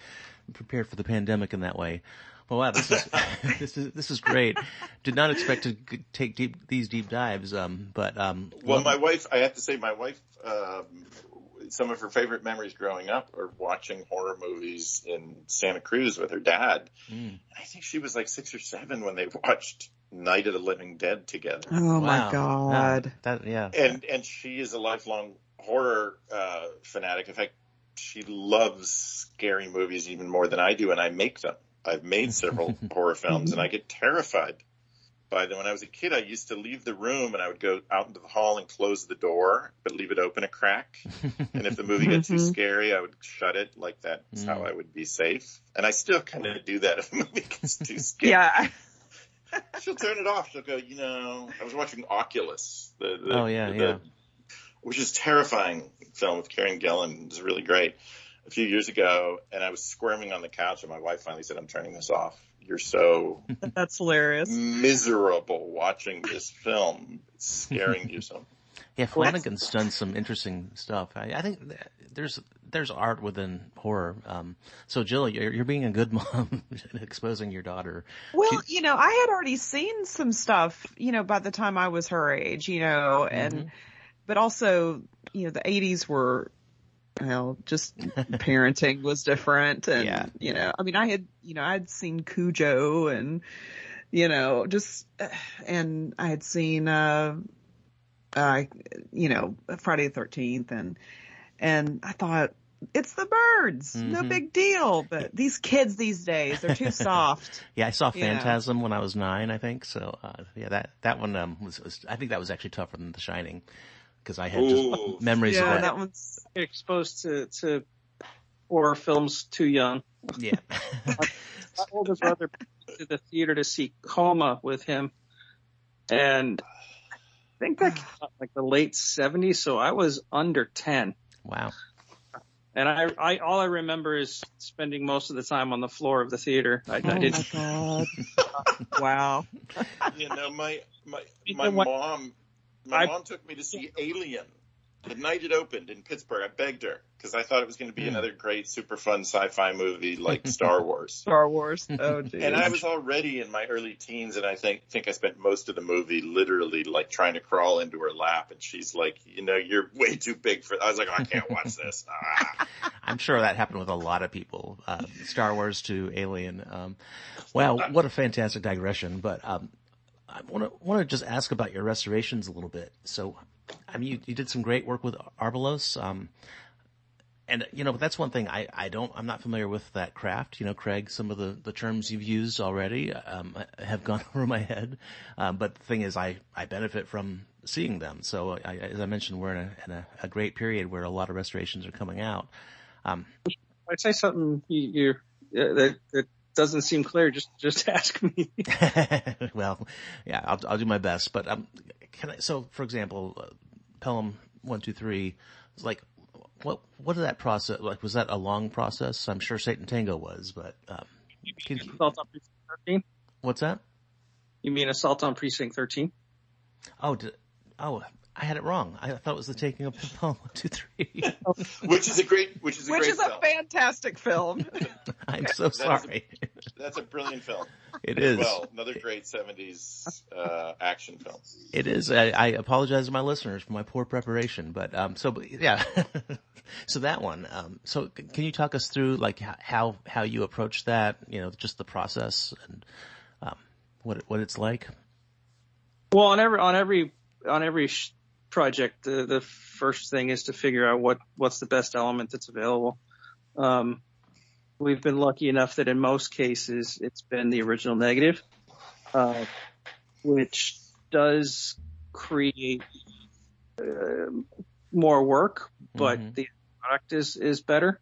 prepared for the pandemic in that way. Well, wow, this is great. Did not expect to take these deep dives. Well, my wife, I have to say, some of her favorite memories growing up are watching horror movies in Santa Cruz with her dad. Mm. I think she was 6 or 7 when they watched Night of the Living Dead together. Oh, wow. My God. And she is a lifelong horror fanatic. In fact, she loves scary movies even more than I do, and I make them. I've made several horror films, and I get terrified by them. When I was a kid, I used to leave the room, and I would go out into the hall and close the door, but leave it open a crack. And if the movie got too scary, I would shut it. That's how I would be safe. And I still kind of do that if a movie gets too scary. Yeah. She'll turn it off. She'll go, I was watching Oculus. Which is a terrifying film with Karen Gillan. It's really great. A few years ago, and I was squirming on the couch, and my wife finally said, I'm turning this off. You're so that's hilarious. Miserable watching this film. It's scaring you so much. Yeah, Flanagan's done some interesting stuff. I think there's art within horror. So, Jill, you're being a good mom and exposing your daughter. Well, I had already seen some stuff, by the time I was her age, and But also, you know, the 80s were, well, just parenting was different. And, yeah, you know, I mean, I'd seen Cujo and, you know, just, and I had seen, you know, Friday the 13th. And I thought, it's the Birds. Mm-hmm. No big deal. But these kids these days, they're too soft. Yeah, I saw Phantasm when I was 9, I think. So, yeah, that one was, I think that was actually tougher than The Shining, because I had just memories of that. Yeah, that one's exposed to horror films too young. Yeah. My older brother went to the theater to see Coma with him, and I think that came out like the late 70s, so I was under 10. Wow. And I all I remember is spending most of the time on the floor of the theater. I didn't. My God. Wow. You know, my mom took me to see Alien the night it opened in Pittsburgh. I begged her because I thought it was going to be another great, super fun sci-fi movie like Star Wars. Star Wars. Oh, geez. And I was already in my early teens, and I think I spent most of the movie literally like trying to crawl into her lap, and she's like, you know, you're way too big for. I was like, oh, I can't watch this. Ah. I'm sure that happened with a lot of people. Star Wars to Alien. Wow, what a fantastic digression, but. I want to just ask about your restorations a little bit. So, I mean, you did some great work with Arbelos. And, you know, that's one thing I'm not familiar with that craft. You know, Craig, some of the terms you've used already, have gone over my head. But the thing is, I benefit from seeing them. So as I mentioned, we're in a great period where a lot of restorations are coming out. I'd say something that doesn't seem clear. Just ask me. Well, yeah, I'll do my best. But so for example, Pelham 123. It's like, what did that process like? Was that a long process? I'm sure Satan Tango was, but you mean Assault on Precinct 13? What's that? You mean Assault on Precinct 13? Oh, I had it wrong. I thought it was the Taking of Pelham 123, which is a fantastic film. I'm so sorry. That's a brilliant film. It is. Well, another great 70s action film. It is. I apologize to my listeners for my poor preparation, but yeah. So that one. So can you talk us through like how you approach that? You know, just the process and what it's like. Well, on every project, the first thing is to figure out what's the best element that's available. We've been lucky enough that in most cases it's been the original negative, which does create more work, but the product is better.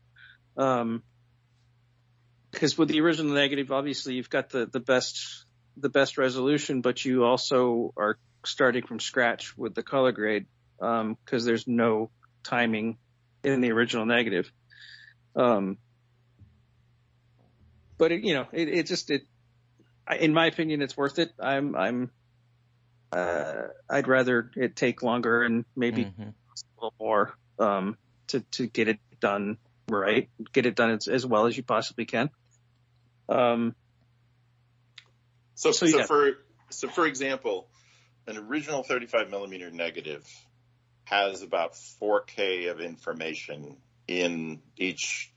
Because with the original negative, obviously you've got the best resolution, but you also are starting from scratch with the color grade, because there's no timing in the original negative. But in my opinion, it's worth it. I'd rather it take longer and maybe a little more, to get it done right, get it done as well as you possibly can. So for example, an original 35mm negative has about 4K of information in each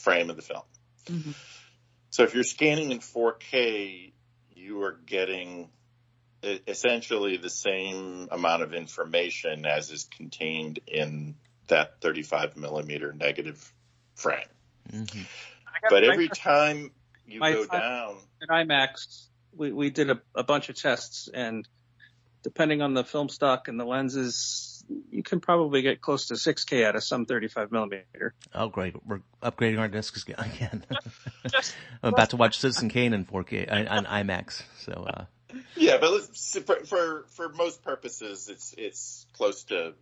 frame of the film. Mm-hmm. So if you're scanning in 4K, you are getting essentially the same amount of information as is contained in that 35mm negative frame. Mm-hmm. But every time you go down at IMAX, we did a bunch of tests, and depending on the film stock and the lenses, you can probably get close to 6K out of some 35mm. Oh, great. We're upgrading our discs again. I'm about to watch Citizen Kane in 4K on IMAX. So, yeah, but for most purposes, it's close to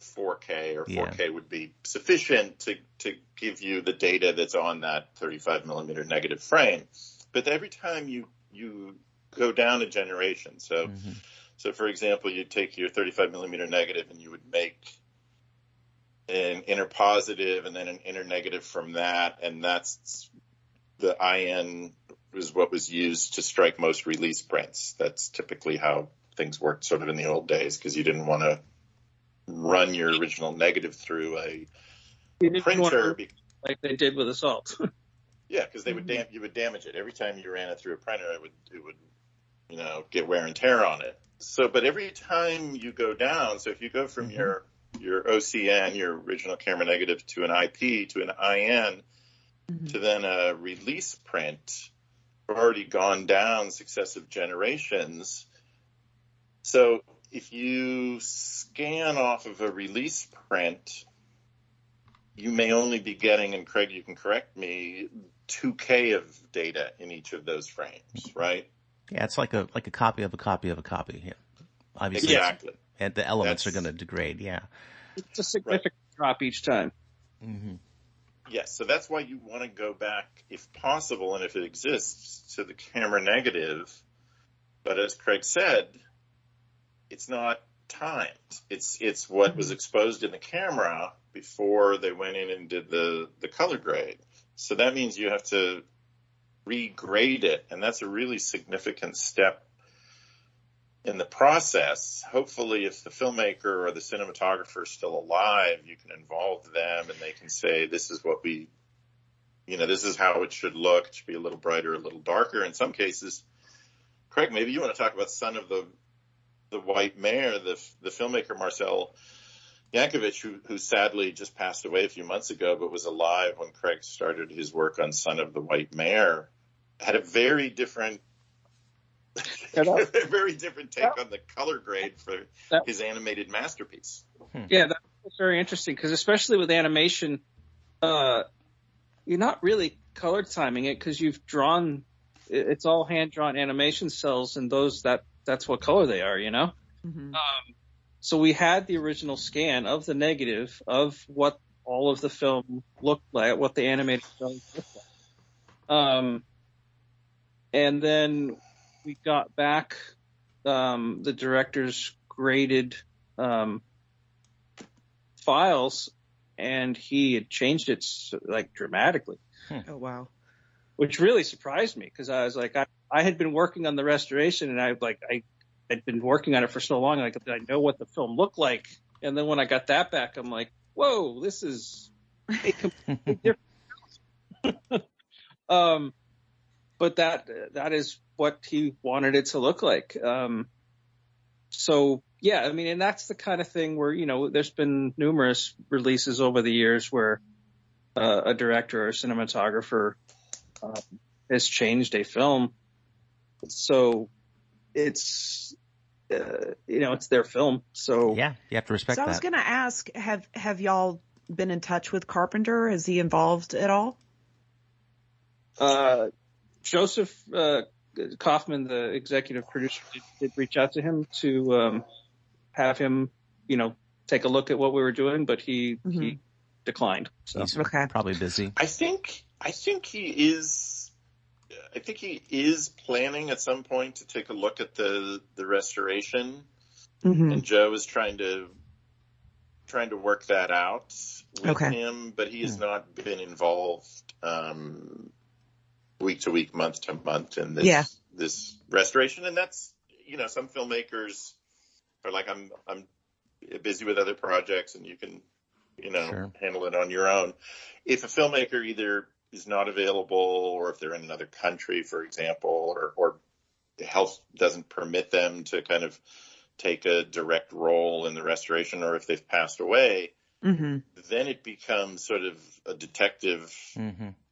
4K, or 4K would be sufficient to give you the data that's on that 35mm negative frame. But every time you go down a generation. So, so for example, you take your 35mm negative and you would make an inner positive and then an inner negative from that. And that's the IN was what was used to strike most release prints. That's typically how things worked sort of in the old days, because you didn't want to run your original negative through a printer. Like they did with assault. Yeah, because they would you would damage it. Every time you ran it through a printer, it would get wear and tear on it. So, but every time you go down, so if you go from your OCN, your original camera negative, to an IP, to an IN, to then a release print, you've already gone down successive generations. So if you scan off of a release print, you may only be getting, and Craig, you can correct me, 2K of data in each of those frames, right? Yeah, it's like a copy of a copy of a copy. Yeah, obviously, exactly. And the elements are going to degrade. Yeah, it's a significant drop each time. Mm-hmm. Yes, so that's why you want to go back, if possible, and if it exists, to the camera negative. But as Craig said, it's not timed. It's what was exposed in the camera before they went in and did the color grade. So that means you have to regrade it, and that's a really significant step in the process. Hopefully, if the filmmaker or the cinematographer is still alive, you can involve them and they can say, this is what we, this is how it should look. It should be a little brighter, a little darker. In some cases, Craig, maybe you want to talk about Son of the White Mare, the filmmaker Marcel Yankovic, who sadly just passed away a few months ago, but was alive when Craig started his work on Son of the White Mare, had a very different take on the color grade for his animated masterpiece. Yeah, that was very interesting, because especially with animation, you're not really color timing it, because you've drawn – it's all hand-drawn animation cells, and those that's what color they are, So we had the original scan of the negative of what all of the film looked like, what the animated film looked like. And then we got back the director's graded files, and he had changed it dramatically. Oh, wow. Which really surprised me, because I was like, I had been working on the restoration, and I'd been working on it for so long, I know what the film looked like. And then when I got that back, I'm like, whoa, this is a completely different film. But that is what he wanted it to look like. And that's the kind of thing where, there's been numerous releases over the years where a director or a cinematographer has changed a film. So it's it's their film, so yeah, you have to respect that. So I was going to ask, have y'all been in touch with Carpenter? Is he involved at all? Joseph Kaufman, the executive producer, did reach out to him to have him, take a look at what we were doing, but he declined. So he's probably busy. I think he is planning at some point to take a look at the restoration, and Joe is trying to work that out with him, but he has not been involved week to week, month to month in this restoration. And that's, some filmmakers are like, I'm busy with other projects, and you can, handle it on your own. If a filmmaker either is not available, or if they're in another country, for example, or health doesn't permit them to kind of take a direct role in the restoration, or if they've passed away, then it becomes sort of a detective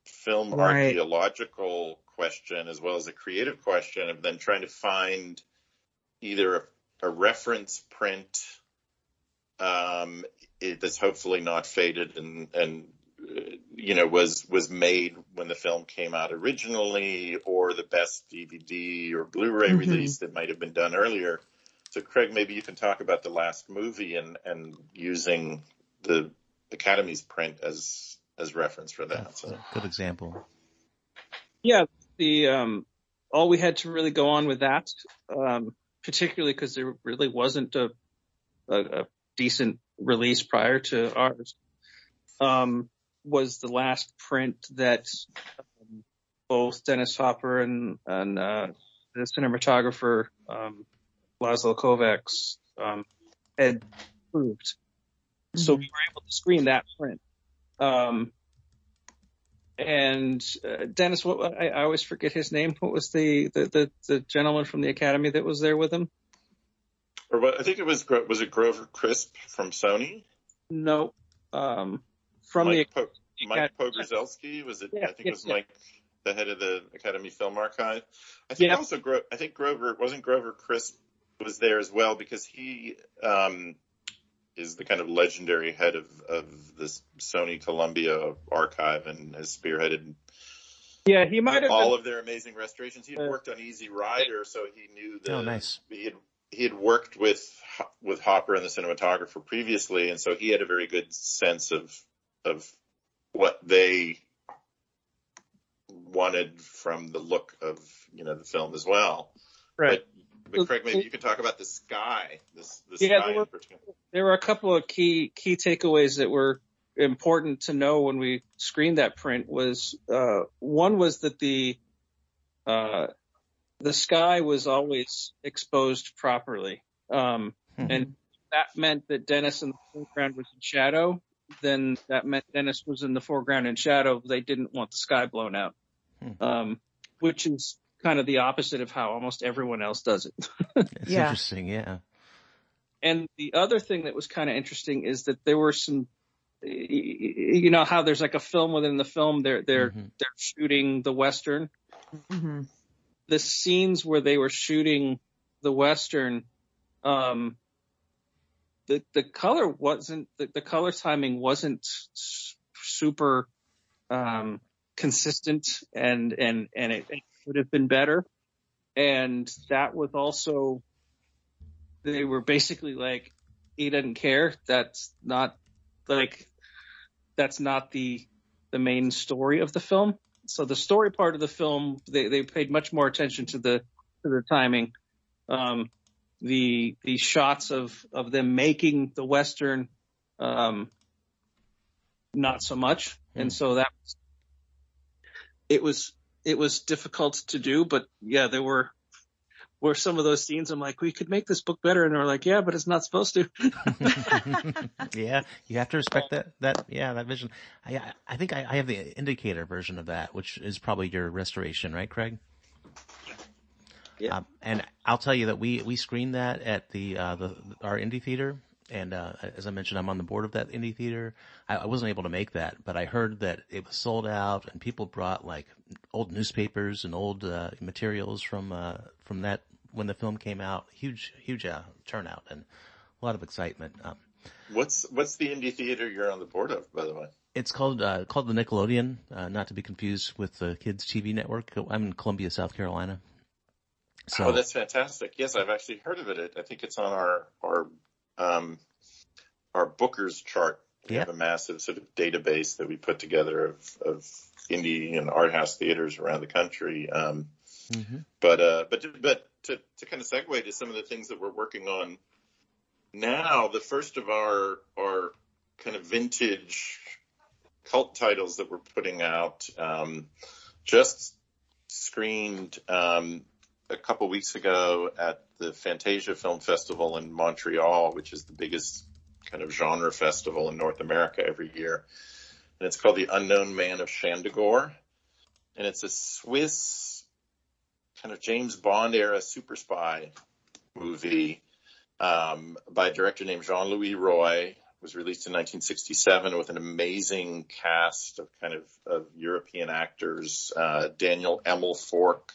film archaeological question, as well as a creative question of then trying to find either a reference print that's hopefully not faded and was made when the film came out originally, or the best DVD or Blu-ray release that might have been done earlier. So, Craig, maybe you can talk about the last movie and using the Academy's print as reference for that. That's a good example. Yeah, the all we had to really go on with that, particularly because there really wasn't a decent release prior to ours, was the last print that both Dennis Hopper and the cinematographer Laszlo Kovacs had approved. Mm-hmm. So we were able to screen that print. Dennis, I always forget his name. What was the gentleman from the Academy that was there with him? Or what, I think it was it Grover Crisp from Sony? No, from Mike Pogorzelski was it? Yeah, I think it was Mike, the head of the Academy Film Archive. I think also Grover Crisp was there as well, because he is the kind of legendary head of this Sony Columbia archive and has spearheaded. Yeah, he might have all of their amazing restorations. He had worked on Easy Rider, so he knew that. Oh, nice. He had worked with Hopper and the cinematographer previously, and so he had a very good sense of what they wanted from the look of the film as well. Right. But Craig, maybe you could talk about the sky. Sky in particular. There were a couple of key takeaways that were important to know when we screened that print. Was one was that the sky was always exposed properly. And that meant that Dennis in the foreground was in shadow. Then that meant Dennis was in the foreground in shadow. They didn't want the sky blown out, which is kind of the opposite of how almost everyone else does it. It's interesting, yeah. And the other thing that was kind of interesting is that there were some, how there's like a film within the film. They're shooting the Western. Mm-hmm. The scenes where they were shooting the Western, the color timing wasn't super consistent, and it would have been better. And that was also, they were basically like, he doesn't care. That's not the main story of the film. So the story part of the film, they paid much more attention to the timing. The shots of them making the Western, not so much. Mm-hmm. And so that it was difficult to do, but yeah, there were some of those scenes I'm like, we could make this book better, and they're like, yeah, but it's not supposed to. Yeah, you have to respect that vision. I think I have the indicator version of that, which is probably your restoration, right, Craig? Yeah. And I'll tell you that we screened that at our indie theater, and as I mentioned, I'm on the board of that indie theater. I wasn't able to make that, but I heard that it was sold out, and people brought like old newspapers and old materials from that when the film came out. Huge turnout and a lot of excitement. What's the indie theater you're on the board of, by the way? It's called the Nickelodeon, not to be confused with the Kids TV Network. I'm in Columbia, South Carolina. So, that's fantastic. Yes, I've actually heard of it. I think it's on our Booker's chart. We have a massive sort of database that we put together of indie and art house theaters around the country. But to kind of segue to some of the things that we're working on now, the first of our kind of vintage cult titles that we're putting out just screened a couple weeks ago at the Fantasia Film Festival in Montreal, which is the biggest kind of genre festival in North America every year. And it's called The Unknown Man of Chandogore. And it's a Swiss kind of James Bond era super spy movie by a director named Jean-Louis Roy. It was released in 1967 with an amazing cast of kind of European actors. Daniel Emmelfork,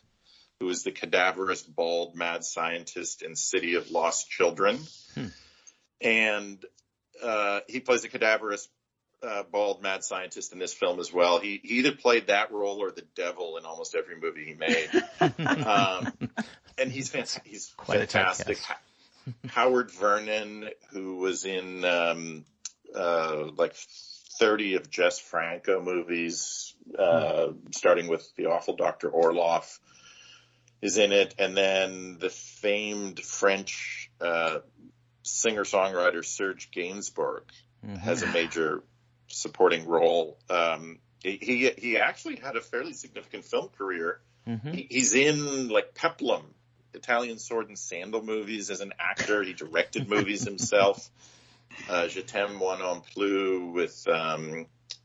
who is the cadaverous, bald, mad scientist in City of Lost Children. And he plays a cadaverous, bald, mad scientist in this film as well. He either played that role or the devil in almost every movie he made. And he's fantastic. Howard Vernon, who was in 30 of Jess Franco movies, starting with The Awful Dr. Orloff, is in it, and then the famed French singer-songwriter Serge Gainsbourg has a major supporting role. He actually had a fairly significant film career. He's in like Peplum, Italian sword and sandal movies as an actor. He directed movies himself. Je t'aime moi non plus with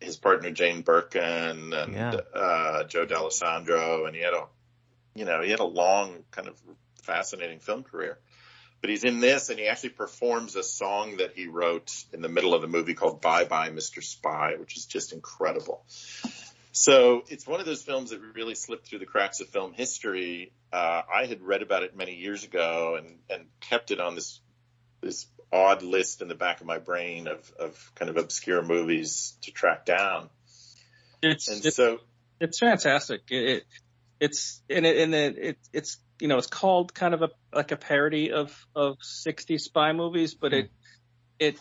his partner Jane Birkin and Joe D'Alessandro, and he had a long kind of fascinating film career. But he's in this, and he actually performs a song that he wrote in the middle of the movie called Bye Bye, Mr. Spy, which is just incredible. So it's one of those films that really slipped through the cracks of film history. I had read about it many years ago and kept it on this odd list in the back of my brain of kind of obscure movies to track down. It's fantastic. It's called kind of a parody of 60 spy movies, but it's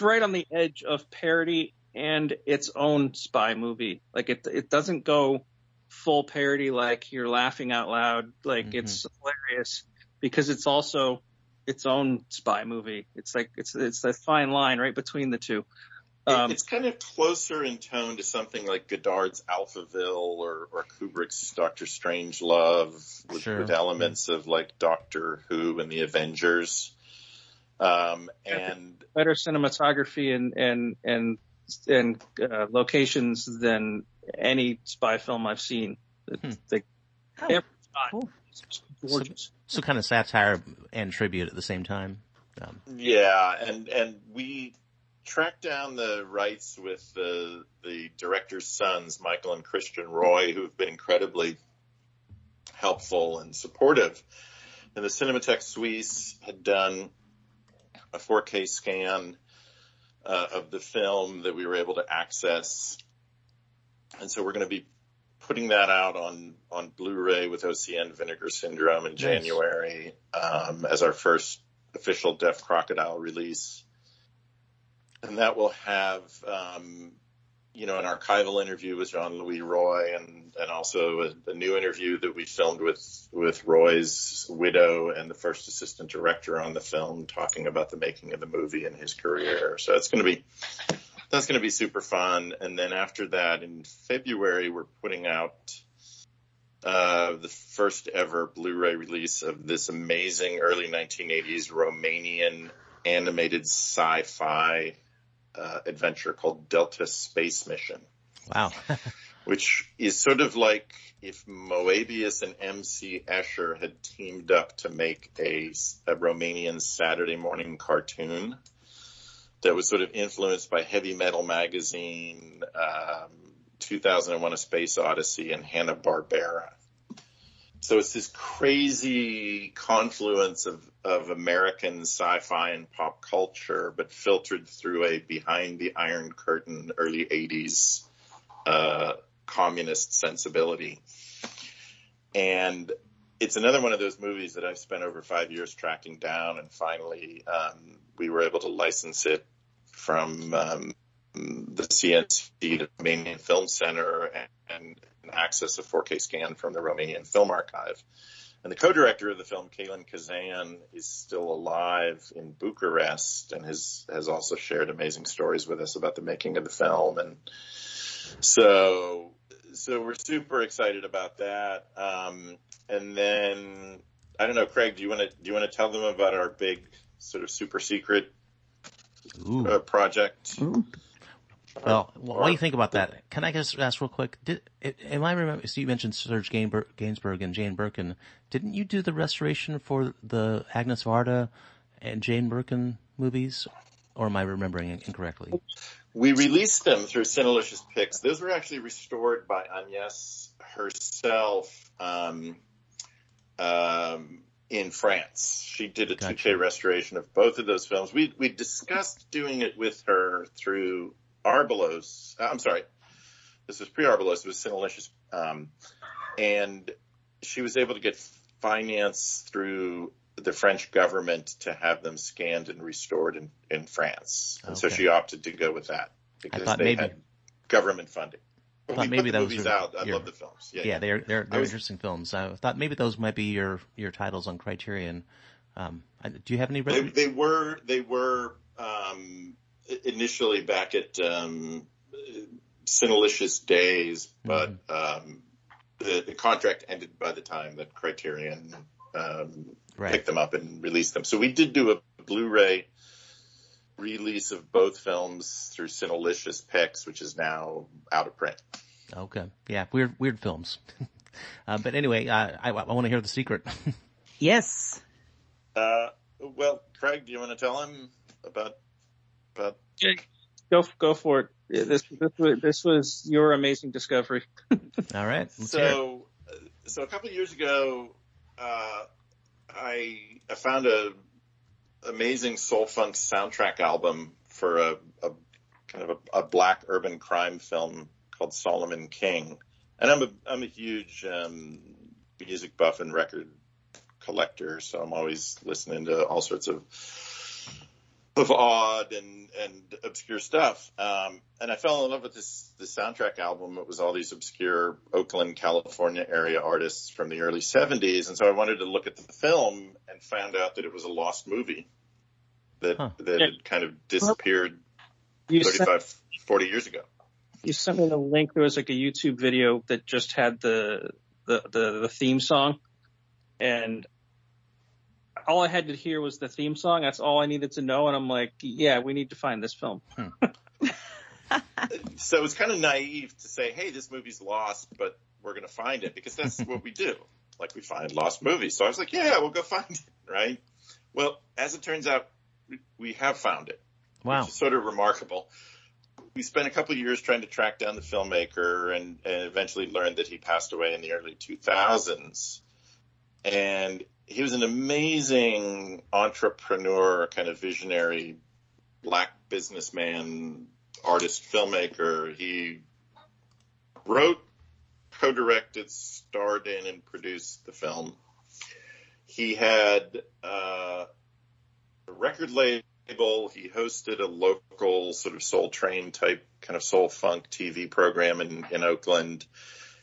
right on the edge of parody and its own spy movie. Like it doesn't go full parody, like you're laughing out loud. Like it's hilarious because it's also its own spy movie. It's like, it's that fine line right between the two. It's kind of closer in tone to something like Godard's Alphaville or Kubrick's Doctor Strangelove with elements of like Doctor Who and the Avengers. And better cinematography and locations than any spy film I've seen. Every shot is gorgeous. So kind of satire and tribute at the same time. And we tracked down the rights with the director's sons, Michael and Christian Roy, who have been incredibly helpful and supportive. And the Cinémathèque Suisse had done a 4K scan of the film that we were able to access. And so we're going to be putting that out on Blu-ray with OCN Vinegar Syndrome in January as our first official Deaf Crocodile release. And that will have, an archival interview with Jean-Louis Roy and also a new interview that we filmed with Roy's widow and the first assistant director on the film talking about the making of the movie and his career. So that's going to be super fun. And then after that, in February, we're putting out the first ever Blu-ray release of this amazing early 1980s Romanian animated sci-fi adventure called Delta Space Mission. Wow. Which is sort of like if Moebius and M.C. Escher had teamed up to make a Romanian Saturday morning cartoon that was sort of influenced by Heavy Metal Magazine, 2001 A Space Odyssey, and Hanna-Barbera. So it's this crazy confluence of American sci-fi and pop culture, but filtered through a behind the Iron Curtain early 80s communist sensibility. And it's another one of those movies that I've spent over 5 years tracking down, and finally we were able to license it from the CNC, the Romanian Film Center, and access a 4K scan from the Romanian Film Archive. And the co-director of the film, Kalen Kazan, is still alive in Bucharest and has also shared amazing stories with us about the making of the film. And so we're super excited about that. And then, I don't know, Craig, do you want to tell them about our big sort of super secret project? Ooh. Well, what do you think about that? Can I just ask real quick? So you mentioned Serge Gainsbourg and Jane Birkin. Didn't you do the restoration for the Agnes Varda and Jane Birkin movies? Or am I remembering incorrectly? We released them through Cinelicious Picks. Those were actually restored by Agnes herself in France. She did a 2K restoration of both of those films. We discussed doing it with her through Arbelos. I'm sorry, this was pre-Arbelos. It was Cinelicious, and she was able to get finance through the French government to have them scanned and restored in France. And so she opted to go with that because had government funding. I thought maybe that was out. I love the films. Yeah, they're interesting films. I thought maybe those might be your titles on Criterion. Do you have any? They were. Initially back at Cinelicious Days, but the contract ended by the time that Criterion picked them up and released them. So we did do a Blu-ray release of both films through Cinelicious Picks, which is now out of print. Okay. Yeah. Weird films. But anyway, I want to hear the secret. Yes. Well, Craig, do you want to tell him about? Go for it. Yeah, this was your amazing discovery. All right. So a couple of years ago, I found a amazing soul funk soundtrack album for a kind of a black urban crime film called Solomon King. And I'm a huge music buff and record collector, so I'm always listening to all sorts of odd and obscure stuff. And I fell in love with this soundtrack album. It was all these obscure Oakland, California area artists from the early 70s. And so I wanted to look at the film and found out that it was a lost movie that had kind of disappeared 40 years ago. You sent me the link. There was like a YouTube video that just had the theme song, and all I had to hear was the theme song. That's all I needed to know. And I'm like, yeah, we need to find this film. So it's kind of naive to say, hey, this movie's lost, but we're going to find it, because that's what we do. Like, we find lost movies. So I was like, yeah, we'll go find it. Right. Well, as it turns out, we have found it. Wow. Which is sort of remarkable. We spent a couple of years trying to track down the filmmaker and eventually learned that he passed away in the early 2000s. And he was an amazing entrepreneur, kind of visionary black businessman, artist, filmmaker. He wrote, co-directed, starred in, and produced the film. He had a record label. He hosted a local sort of Soul Train type kind of soul funk TV program in Oakland.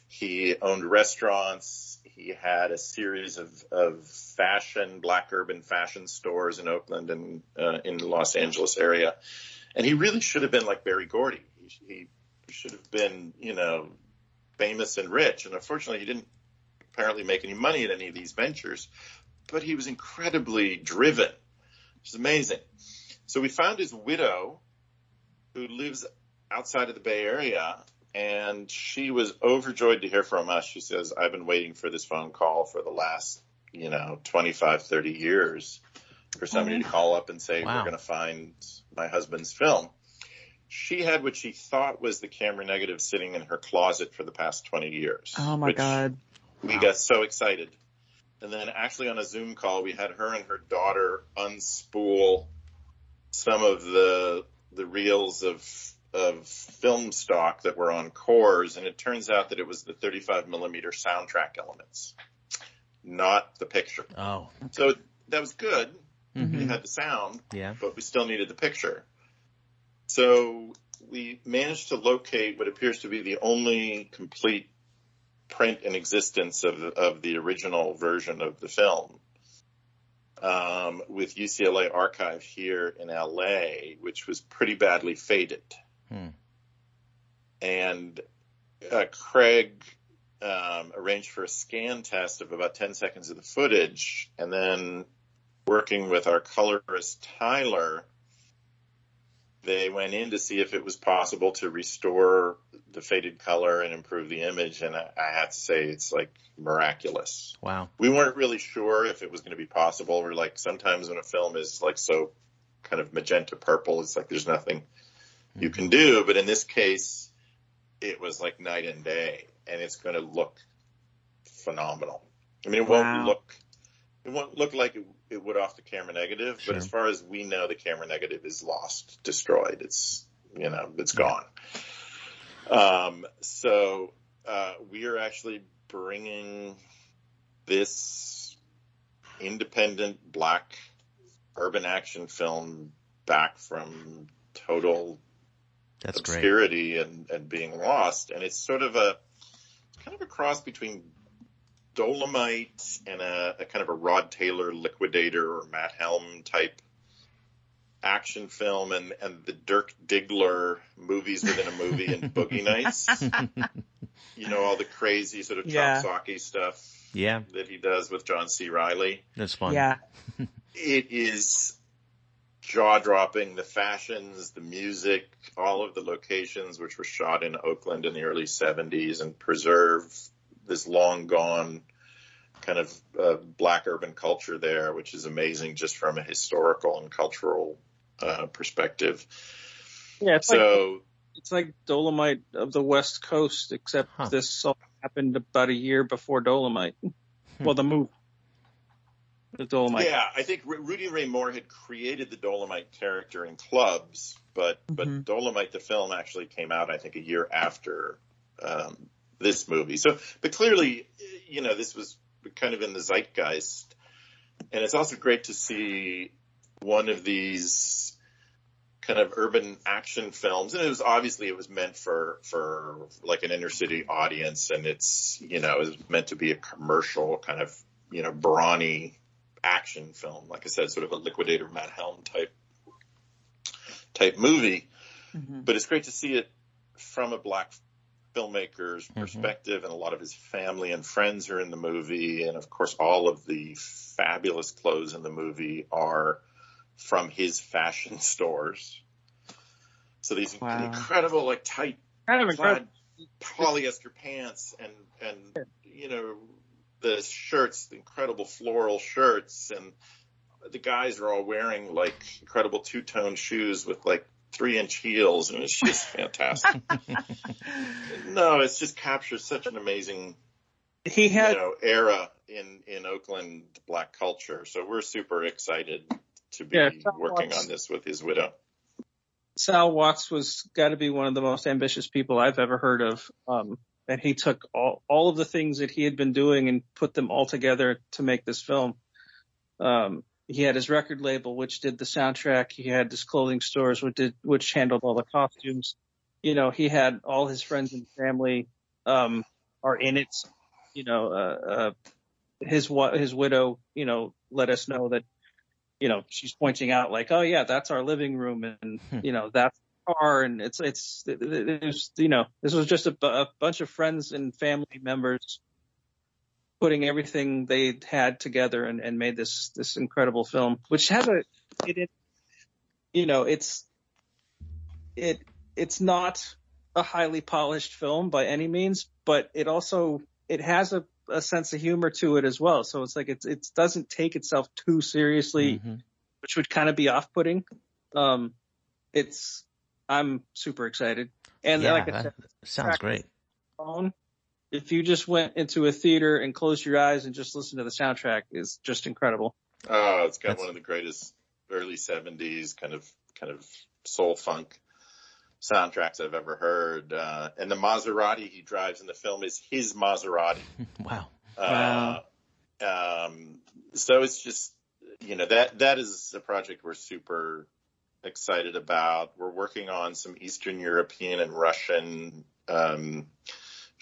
He owned restaurants. He had a series of fashion, black urban fashion stores in Oakland and in the Los Angeles area. And he really should have been like Berry Gordy. He should have been, famous and rich. And unfortunately, he didn't apparently make any money in any of these ventures, but he was incredibly driven, which is amazing. So we found his widow, who lives outside of the Bay Area, and she was overjoyed to hear from us. She says, I've been waiting for this phone call for the last, 25, 30 years for somebody to call up and say, wow, we're going to find my husband's film. She had what she thought was the camera negative sitting in her closet for the past 20 years. Oh, my God. We got so excited. And then actually on a Zoom call, we had her and her daughter unspool some of the reels of film stock that were on cores, and it turns out that it was the 35 millimeter soundtrack elements, not the picture. Oh, okay. So that was good. Mm-hmm. We had the sound, but we still needed the picture. So we managed to locate what appears to be the only complete print in existence of the original version of the film. With UCLA Archive here in LA, which was pretty badly faded. And Craig arranged for a scan test of about 10 seconds of the footage, and then working with our colorist Tyler, they went in to see if it was possible to restore the faded color and improve the image. And I have to say, it's like miraculous. Wow. We weren't really sure if it was going to be possible. We're like, sometimes when a film is like so kind of magenta purple, it's like there's nothing you can do. But in this case, it was like night and day, and it's going to look phenomenal. I mean, it won't look like it would off the camera negative, but as far as we know, the camera negative is lost, destroyed. It's, it's gone. So we are actually bringing this independent black urban action film back from total obscurity and being lost. And it's sort of a cross between Dolomite and a kind of a Rod Taylor Liquidator or Matt Helm type action film and the Dirk Diggler Movies Within a Movie and Boogie Nights. All the crazy sort of Chopsky stuff that he does with John C. Reilly. That's fun. Yeah. It is jaw-dropping. The fashions, the music, all of the locations, which were shot in Oakland in the early 70s and preserve this long-gone kind of black urban culture there, which is amazing just from a historical and cultural perspective. Yeah, it's like Dolomite of the West Coast, except this all happened about a year before Dolomite. Well, the movie. The Dolomite. Yeah, I think Rudy Ray Moore had created the Dolomite character in clubs, but Dolomite, the film, actually came out, I think, a year after this movie. So, but clearly, you know, this was kind of in the zeitgeist. And it's also great to see one of these kind of urban action films. And it was obviously, it was meant for like an inner city audience. And it's, you know, it was meant to be a commercial kind of, you know, brawny action film. Like I said, sort of a Liquidator Matt Helm type movie. Mm-hmm. But it's great to see it from a black filmmaker's perspective, and a lot of his family and friends are in the movie, and of course all of the fabulous clothes in the movie are from his fashion stores. So these incredible, like, tight plaid polyester pants and you know, the shirts, the incredible floral shirts, and the guys are all wearing like incredible two-tone shoes with like 3-inch heels, and it's just fantastic. No, it's just captures such an amazing era in Oakland black culture. So we're super excited to be working on this with his widow. Sal Watts was got to be one of the most ambitious people I've ever heard of. And he took all of the things that he had been doing and put them all together to make this film. He had his record label, which did the soundtrack. He had his clothing stores, which handled all the costumes. You know, he had all his friends and family are in it. You know, his widow, you know, let us know that, you know, she's pointing out like, oh yeah, that's our living room, and you know, that's the car, and it's you know, this was just a bunch of friends and family members putting everything they had together and made this incredible film, which has it's not a highly polished film by any means, but it also, it has a sense of humor to it as well. So it's like, it doesn't take itself too seriously, which would kind of be off-putting. I'm super excited. And yeah, like I said, sounds great. If you just went into a theater and closed your eyes and just listened to the soundtrack, is just incredible. Oh, it's got one of the greatest early 70s kind of soul funk soundtracks I've ever heard. And the Maserati he drives in the film is his Maserati. Wow. So it's just, you know, that is a project we're super excited about. We're working on some Eastern European and Russian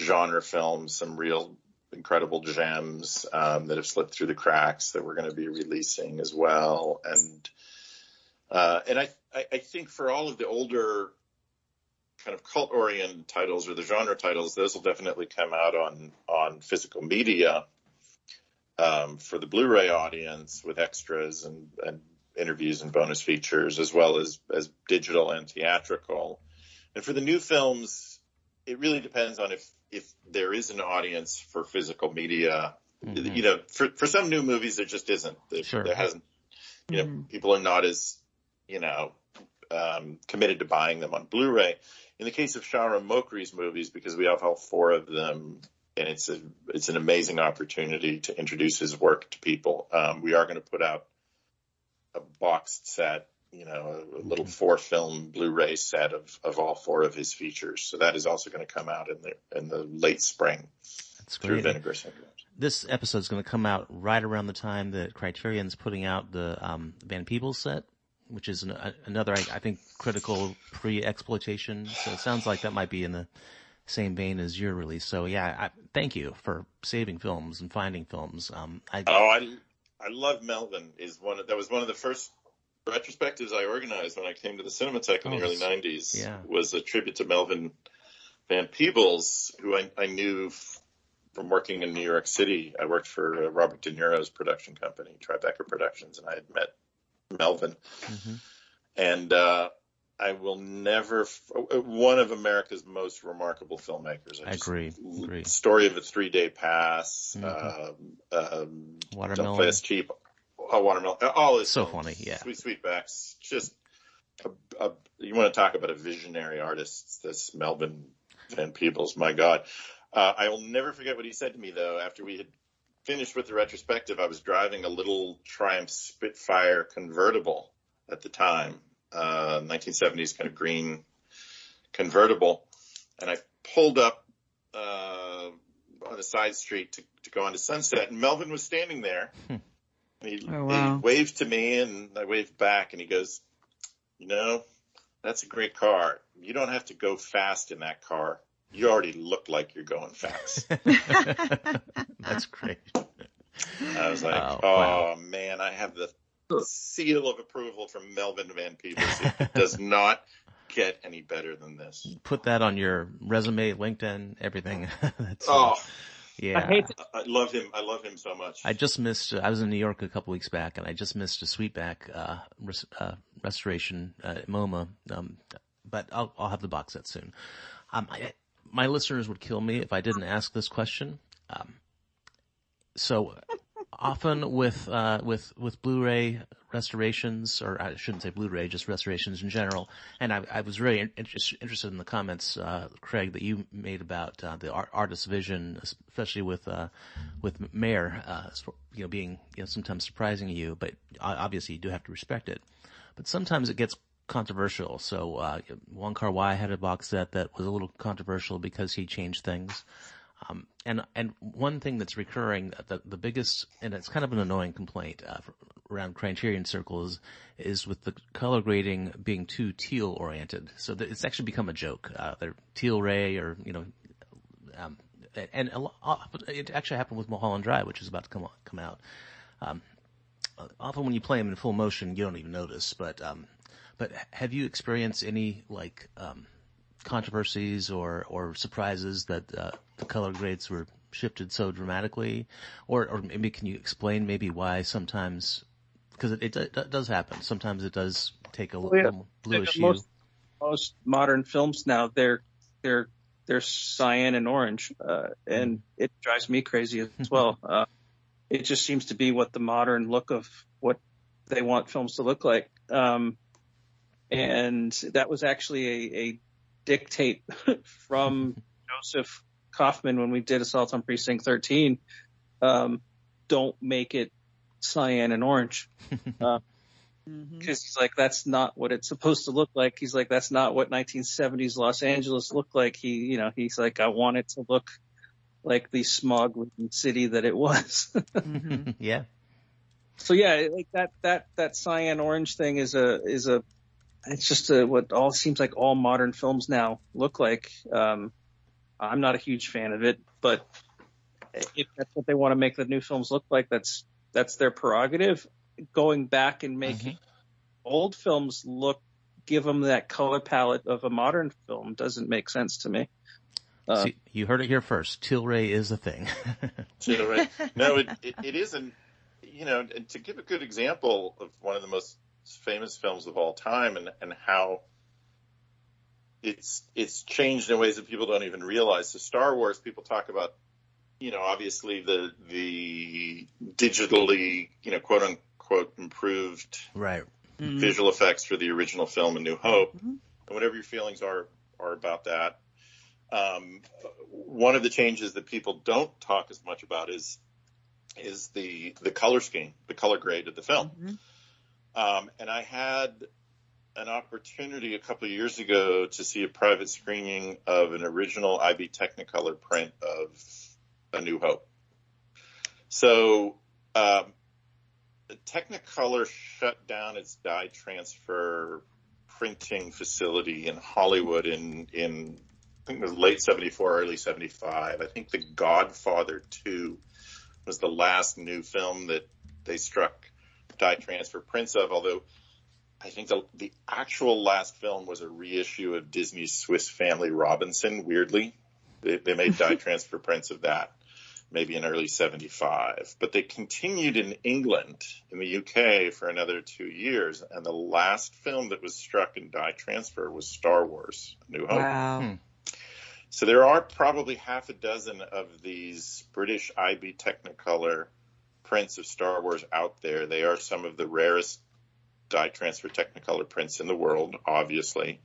genre films, some real incredible gems that have slipped through the cracks that we're going to be releasing as well. And I think for all of the older kind of cult-oriented titles or the genre titles, those will definitely come out on physical media for the Blu-ray audience with extras and interviews and bonus features, as well as digital and theatrical. And for the new films, it really depends on if there is an audience for physical media. You know, for some new movies, there just isn't. There hasn't, you know, people are not as, you know, committed to buying them on Blu-ray. In the case of Shahram Mokri's movies, because we have all four of them, and it's an amazing opportunity to introduce his work to people. We are going to put out a boxed set, you know, a little 4-film Blu-ray set of all four of his features. So that is also going to come out in the late spring. That's through great. Vinegar Syndrome. This episode is going to come out right around the time that Criterion's putting out the Van Peebles set, which is another, I think, critical pre-exploitation. So it sounds like that might be in the same vein as your release. So yeah, thank you for saving films and finding films. I love Melvin. That was one of the first retrospectives I organized when I came to the Cinematheque in the early 90s, was a tribute to Melvin Van Peebles, who I knew from working in New York City. I worked for Robert De Niro's production company, Tribeca Productions, and I had met Melvin. Mm-hmm. And I will never one of America's most remarkable filmmakers. I agree. Story of a Three-Day Pass. Mm-hmm. Watermelon. Don't Play Us Cheap. Watermelon. All is so funny. Yeah. Sweetbacks. Just you want to talk about a visionary artist, this Melvin Van Peebles. My God. I will never forget what he said to me, though, after we had finished with the retrospective. I was driving a little Triumph Spitfire convertible at the time, 1970s kind of green convertible. And I pulled up on a side street to go onto Sunset, and Melvin was standing there. He waved to me, and I waved back, and he goes, you know, that's a great car. You don't have to go fast in that car. You already look like you're going fast. That's great. I was like, man, I have the seal of approval from Melvin Van Peebles. It does not get any better than this. Put that on your resume, LinkedIn, everything. That's yeah. I love him. I love him so much. I just missed. I was in New York a couple weeks back, and I just missed a Sweetback restoration at MoMA. But I'll have the box set soon. My listeners would kill me if I didn't ask this question. So. Often with Blu-ray restorations, or I shouldn't say Blu-ray, just restorations in general. And I was really interested in the comments, Craig, that you made about the artist's vision, especially with Mayer, you know, being, you know, sometimes surprising to you, but obviously you do have to respect it. But sometimes it gets controversial. So Wong Kar-wai had a box set that was a little controversial because he changed things. And one thing that's recurring, the biggest, and it's kind of an annoying complaint around Criterion circles, is with the color grading being too teal oriented. So it's actually become a joke. They're teal ray, or, you know, and it actually happened with Mulholland Drive, which is about to come out. Often when you play them in full motion, you don't even notice. But have you experienced any controversies or surprises that the color grades were shifted so dramatically, or maybe can you explain maybe why sometimes, because it does happen, sometimes it does take a little bluish hue. Most modern films now they're cyan and orange, and it drives me crazy as well. It just seems to be what the modern look of what they want films to look like, and that was actually a dictate from Joseph Kaufman when we did Assault on Precinct 13. Don't make it cyan and orange, because he's like, that's not what it's supposed to look like. He's like, that's not what 1970s Los Angeles looked like. He's like, I want it to look like the smog-ridden city that it was. Yeah. So yeah, like that cyan orange thing is it's just what all seems like all modern films now look like. I'm not a huge fan of it, but if that's what they want to make the new films look like, that's their prerogative. Going back and making old films give them that color palette of a modern film doesn't make sense to me. See, you heard it here first. Tilray is a thing. Tilray. No, it isn't. You know, to give a good example of one of the most famous films of all time, and how it's changed in ways that people don't even realize. So Star Wars, people talk about, you know, obviously the digitally, you know, quote unquote improved visual effects for the original film, A New Hope, and whatever your feelings are about that. One of the changes that people don't talk as much about is the color scheme, the color grade of the film. And I had an opportunity a couple of years ago to see a private screening of an original IB Technicolor print of A New Hope. So Technicolor shut down its dye transfer printing facility in Hollywood in I think it was late 74, early 75. I think The Godfather 2 was the last new film that they struck dye transfer prints of, although I think the actual last film was a reissue of Disney's Swiss Family Robinson. Weirdly, they made dye transfer prints of that. maybe in early 75. But they continued in England, in the UK, for another 2 years. And the last film that was struck in dye transfer was Star Wars, New Hope. Wow. So there are probably half a dozen of these British IB Technicolor prints of Star Wars out there. They are some of the rarest dye transfer Technicolor prints in the world, obviously.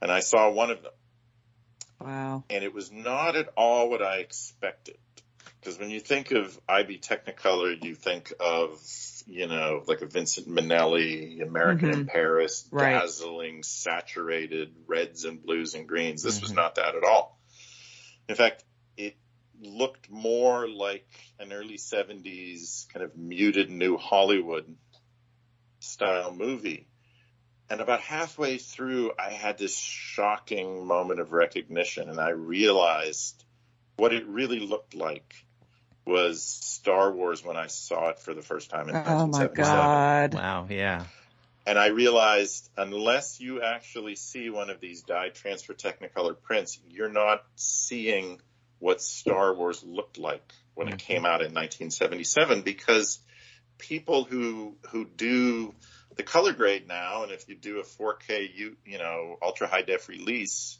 And I saw one of them. Wow. And it was not at all what I expected. Because when you think of IB Technicolor, you think of, you know, like a Vincent Minnelli, American in Paris, dazzling, saturated reds and blues and greens. This was not that at all. In fact, it looked more like an early 70s kind of muted New Hollywood style movie. And about halfway through, I had this shocking moment of recognition, and I realized what it really looked like was Star Wars when I saw it for the first time in 1977. Oh, my God. Wow, yeah. And I realized unless you actually see one of these dye transfer Technicolor prints, you're not seeing what Star Wars looked like when it came out in 1977, because people who do the color grade now, and if you do a 4K, you know, ultra-high-def release,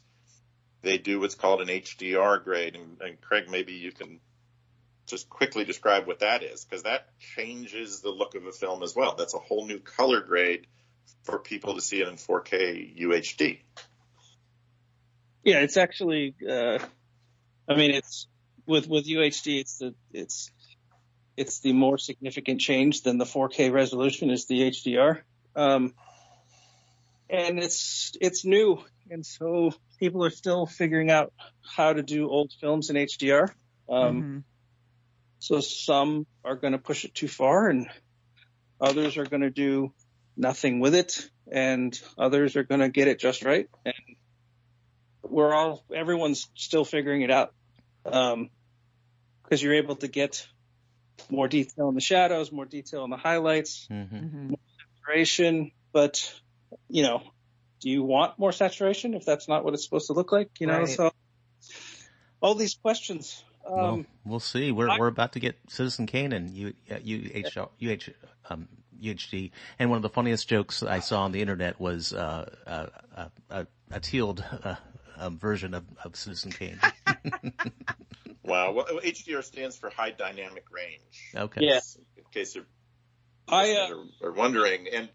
they do what's called an HDR grade, and Craig, maybe you can just quickly describe what that is, because that changes the look of a film as well. That's a whole new color grade for people to see it in 4K UHD. Yeah, it's actually, it's with UHD, it's the more significant change than the 4K resolution is the HDR, and it's new, and so people are still figuring out how to do old films in HDR. So some are going to push it too far, and others are going to do nothing with it, and others are going to get it just right. And everyone's still figuring it out, because you're able to get more detail in the shadows, more detail in the highlights, more saturation. But, you know, do you want more saturation if that's not what it's supposed to look like? You know, so all these questions. We'll see. We're about to get Citizen Kane and UHD. And one of the funniest jokes I saw on the internet was a tealed version of Citizen Kane. Wow. Well, HDR stands for High Dynamic Range. Okay. Yeah. In case you're are wondering, and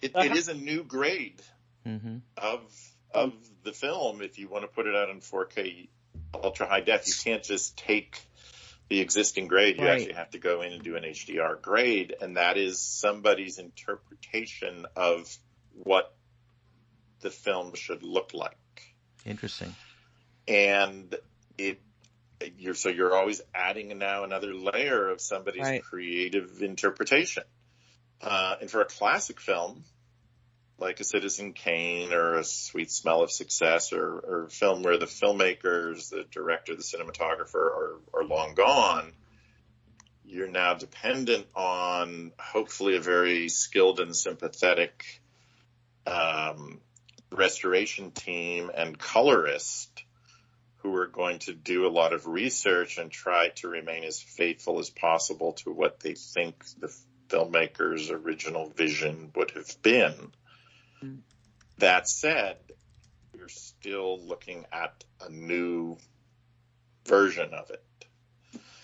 it is a new grade. Of the film, if you want to put it out in 4K ultra high def, you can't just take the existing grade. You actually have to go in and do an HDR grade, and that is somebody's interpretation of what the film should look like. Interesting. And you're always adding now another layer of somebody's creative interpretation. And for a classic film, like a Citizen Kane or a Sweet Smell of Success or a film where the filmmakers, the director, the cinematographer are long gone, you're now dependent on hopefully a very skilled and sympathetic restoration team and colorist who are going to do a lot of research and try to remain as faithful as possible to what they think the filmmaker's original vision would have been. That said, you're still looking at a new version of it.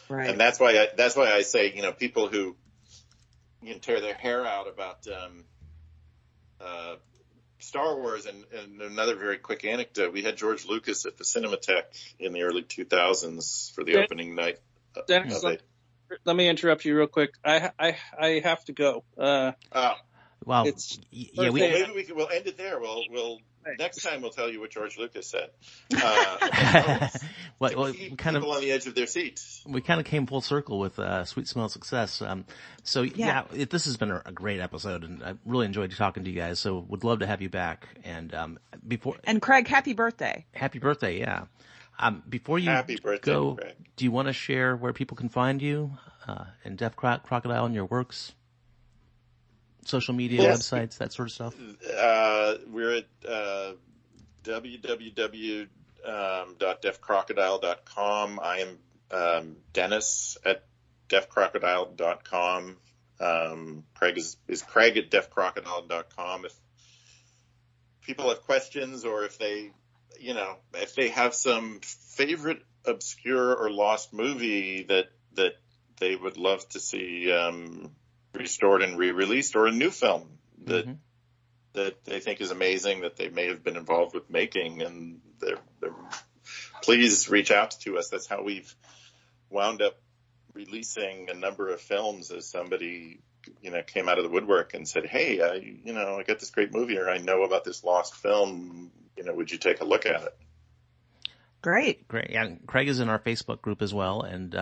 Right. And that's why I say, you know, people who tear their hair out about Star Wars, and another very quick anecdote, we had George Lucas at the Cinematheque in the early 2000s for the opening night. Dennis, let me interrupt you real quick. I have to go. Wow. Yeah, maybe we'll end it there. We'll next time we'll tell you what George Lucas said. Keep kind people of on the edge of their seats. We kind of came full circle with Sweet Smell of Success. This has been a great episode, and I really enjoyed talking to you guys. So would love to have you back. And Craig, happy birthday! Happy birthday! Yeah. Before you go, Craig, do you want to share where people can find you and Deaf Crocodile and your works? Social media, websites, that sort of stuff? We're at www.deafcrocodile.com. I am Dennis at deafcrocodile.com. Craig is Craig at deafcrocodile.com. If people have questions, or if they, you know, if they have some favorite obscure or lost movie that they would love to see restored and re-released, or a new film that mm-hmm. that they think is amazing that they may have been involved with making, and they're, please reach out to us. That's how we've wound up releasing a number of films, as somebody, you know, came out of the woodwork and said, "Hey, I got this great movie, or I know about this lost film. You know, would you take a look at it?" Great. And Craig is in our Facebook group as well, and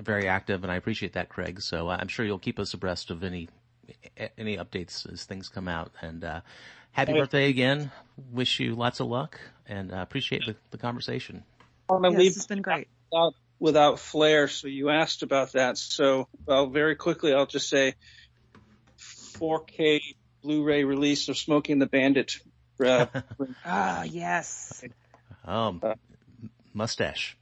very active, and I appreciate that, Craig. So I'm sure you'll keep us abreast of any updates as things come out. And happy birthday again. Wish you lots of luck, and appreciate the conversation. Yes, it's been great. Without flair, so you asked about that. So, well, very quickly, I'll just say 4K Blu-ray release of Smoking the Bandit. Oh, yes. Mustache.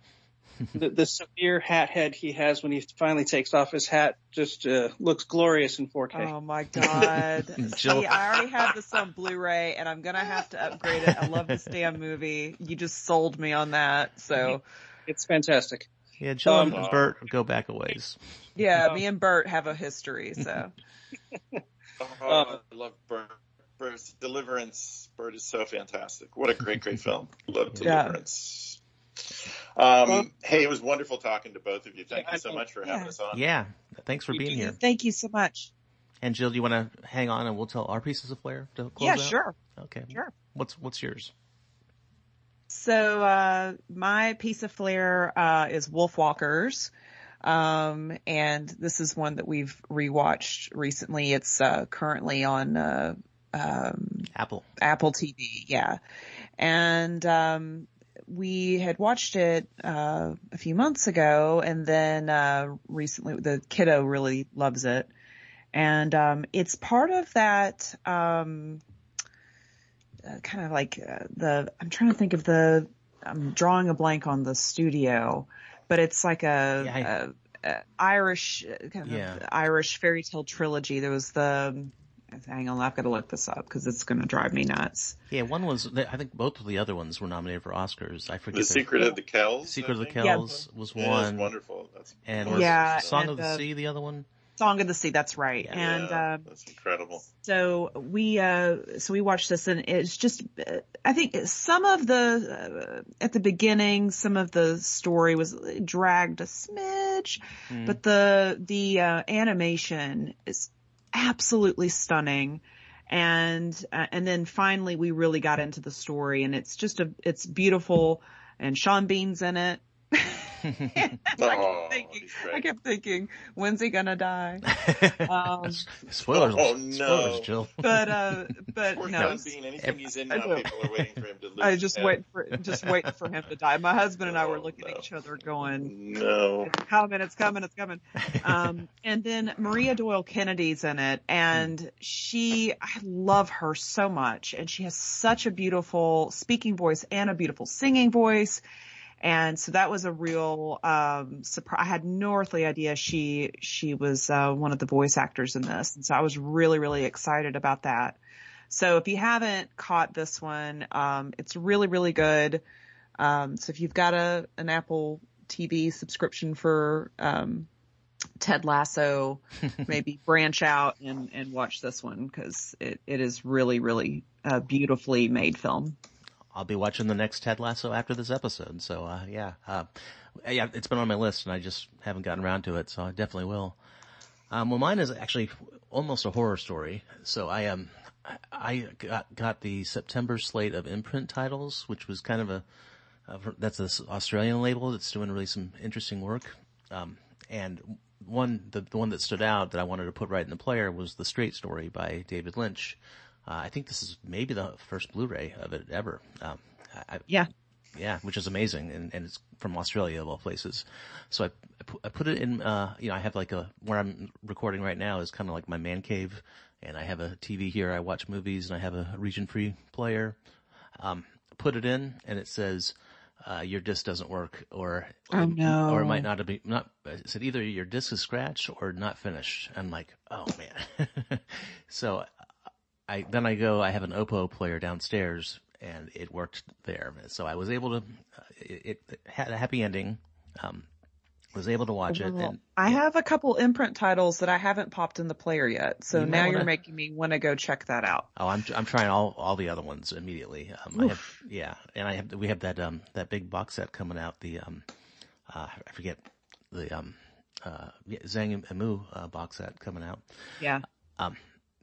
the severe hat head he has when he finally takes off his hat just looks glorious in 4K. Oh, my God. See, I already have this on Blu-ray, and I'm going to have to upgrade it. I love this damn movie. You just sold me on that, so... It's fantastic. Yeah, Jill and Bert go back a ways. Yeah, me and Bert have a history, so. I love Bert. Bert's Deliverance. Bert is so fantastic. What a great film. Love Deliverance. Yeah. Hey, it was wonderful talking to both of you. Thank you so much for having us on. Yeah, thanks for being here. Thank you so much. And Jill, do you want to hang on and we'll tell our pieces of flair to close out? Yeah, sure. Okay. Sure. What's yours? So my piece of flair is Wolf Walkers, and this is one that we've rewatched recently. It's currently on Apple TV, yeah. And we had watched it a few months ago, and then recently the kiddo really loves it. And it's part of that kind of like I'm trying to think of I'm drawing a blank on the studio, but it's like a Irish Irish fairy tale trilogy. There was hang on, I've got to look this up because it's going to drive me nuts. Yeah, one was, I think both of the other ones were nominated for Oscars. I forget. The Secret of the Kells was one. Yeah, that's wonderful. Song of the Sea, the other one. Song of the Sea, that's right. Yeah, and that's incredible. So we watched this, and it's just I think some of the at the beginning some of the story was dragged a smidge, but the animation is absolutely stunning. And then finally we really got into the story, and it's just it's beautiful, and Sean Bean's in it. I kept thinking, when's he gonna die? Spoilers! Oh no! Spoilers, Jill. But no. Anything he's in now, people are waiting for him to lose. I just waiting for him to die. My husband and I were looking at each other, going, "No, it's coming." And then Maria Doyle Kennedy's in it, and I love her so much, and she has such a beautiful speaking voice and a beautiful singing voice. And so that was a real surprise. I had no earthly idea she was one of the voice actors in this. And so I was really, really excited about that. So if you haven't caught this one, it's really, really good. So if you've got an Apple TV subscription for Ted Lasso, maybe branch out and watch this one, because it is really, really a beautifully made film. I'll be watching the next Ted Lasso after this episode. So, it's been on my list and I just haven't gotten around to it. So I definitely will. Well, mine is actually almost a horror story. So I got the September slate of Imprint titles, which was kind of that's this Australian label that's doing really some interesting work. And the one that stood out that I wanted to put right in the player was The Straight Story by David Lynch. I think this is maybe the first Blu-ray of it ever. Which is amazing, and it's from Australia of all places. So I put it in. I have like where I'm recording right now is kind of like my man cave, and I have a TV here. I watch movies, and I have a region-free player. Put it in, and it says your disc doesn't work, or or it might not be not. It said either your disc is scratched or not finished. I'm like, oh man. So I have an Oppo player downstairs, and it worked there. So I was able to. It had a happy ending. Was able to watch it. And, I have a couple imprint titles that I haven't popped in the player yet. So now you're making me want to go check that out. Oh, I'm trying all the other ones immediately. We have that big box set coming out. The I forget the Zhang Yimou box set coming out. Yeah.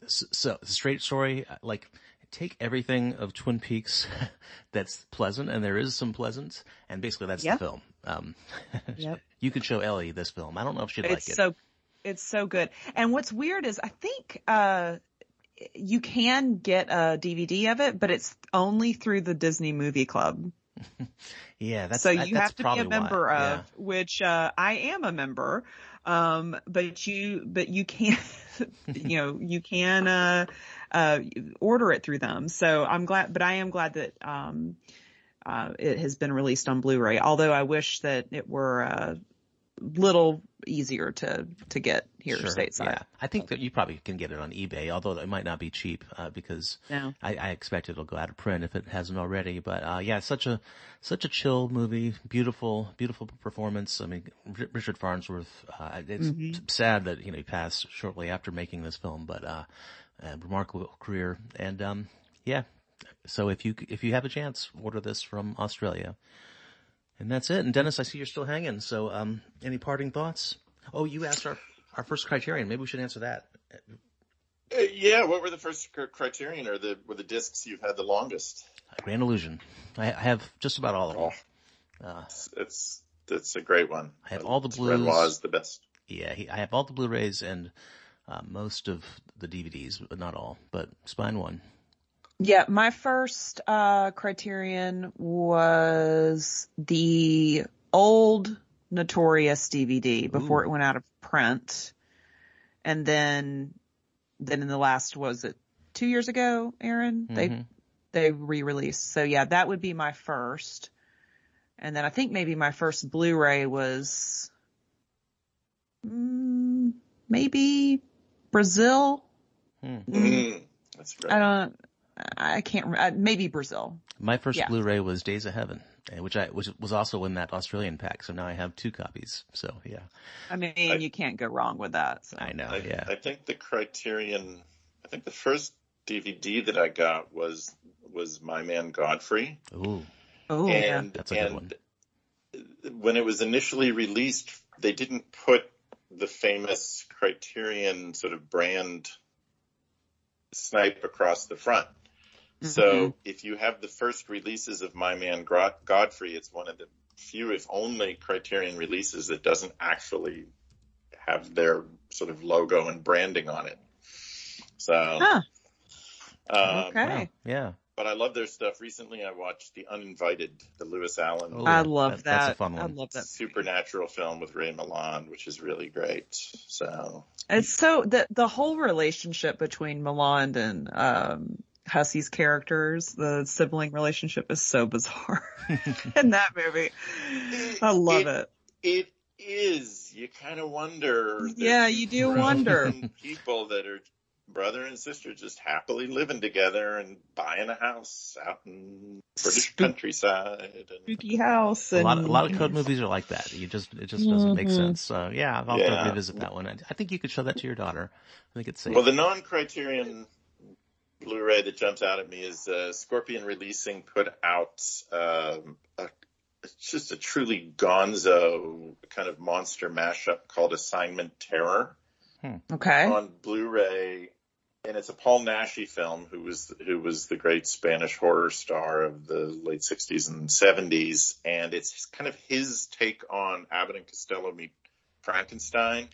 So straight story, like take everything of Twin Peaks that's pleasant, and there is some pleasant, and basically that's the film. Yep. You could show Ellie this film. I don't know if she'd like it. It's so good. And what's weird is I think you can get a DVD of it, but it's only through the Disney Movie Club. Yeah, that's so you have to be a member of, which I am a member. But you can, you can order it through them. So I'm glad, but I am glad that it has been released on Blu-ray. Although I wish that it were a little easier to get here stateside. Yeah. I think that you probably can get it on eBay, although it might not be cheap because I expect it'll go out of print if it hasn't already. But such a chill movie, beautiful performance. I mean, Richard Farnsworth. It's sad that he passed shortly after making this film, but a remarkable career. And so if you have a chance, order this from Australia. And that's it. And Dennis, I see you're still hanging. So, any parting thoughts? Oh, you asked our first criterion. Maybe we should answer that. Yeah. What were the first criterion, or were the discs you've had the longest? Grand Illusion. I have just about all of them. It's a great one. I have all the Blu-rays. Renoir is the best. Yeah. I have all the Blu-rays and most of the DVDs, but not all. But Spahn won. Yeah, my first criterion was the old Notorious DVD before it went out of print. And then in the last, was it 2 years ago, Aaron? Mm-hmm. They re-released. So yeah, that would be my first. And then I think maybe my first Blu-ray was maybe Brazil. Mm-hmm. That's right. I can't, maybe Brazil. My first Blu-ray was Days of Heaven, which was also in that Australian pack. So now I have two copies. So yeah, I mean, you can't go wrong with that. So. I know. I think the criterion. I think the first DVD that I got was My Man Godfrey. Ooh, yeah, that's a good one. When it was initially released, they didn't put the famous Criterion sort of brand snipe across the front. So if you have the first releases of My Man Godfrey, it's one of the few, if only, Criterion releases that doesn't actually have their sort of logo and branding on it. So, okay. Yeah. But I love their stuff. Recently, I watched The Uninvited, the Lewis Allen. Oh, I love that. That's a fun one. I love that supernatural film with Ray Milland, which is really great. So it's so the whole relationship between Milland and Hussey's characters, the sibling relationship, is so bizarre in that movie. I love it. It is. You kind of wonder. Yeah, you do wonder. People that are brother and sister just happily living together and buying a house out in British countryside. Spooky house. And a lot of code movies are like that. It just doesn't make sense. So yeah, I'll have to revisit that one. I think you could show that to your daughter. I think it's safe. Well, the non-Criterion Blu-ray that jumps out at me is Scorpion Releasing put out just a truly gonzo kind of monster mashup called Assignment Terror. Okay. On Blu-ray, and it's a Paul Naschy film, who was the great Spanish horror star of the late 60s and 70s, and it's kind of his take on Abbott and Costello meet Frankenstein.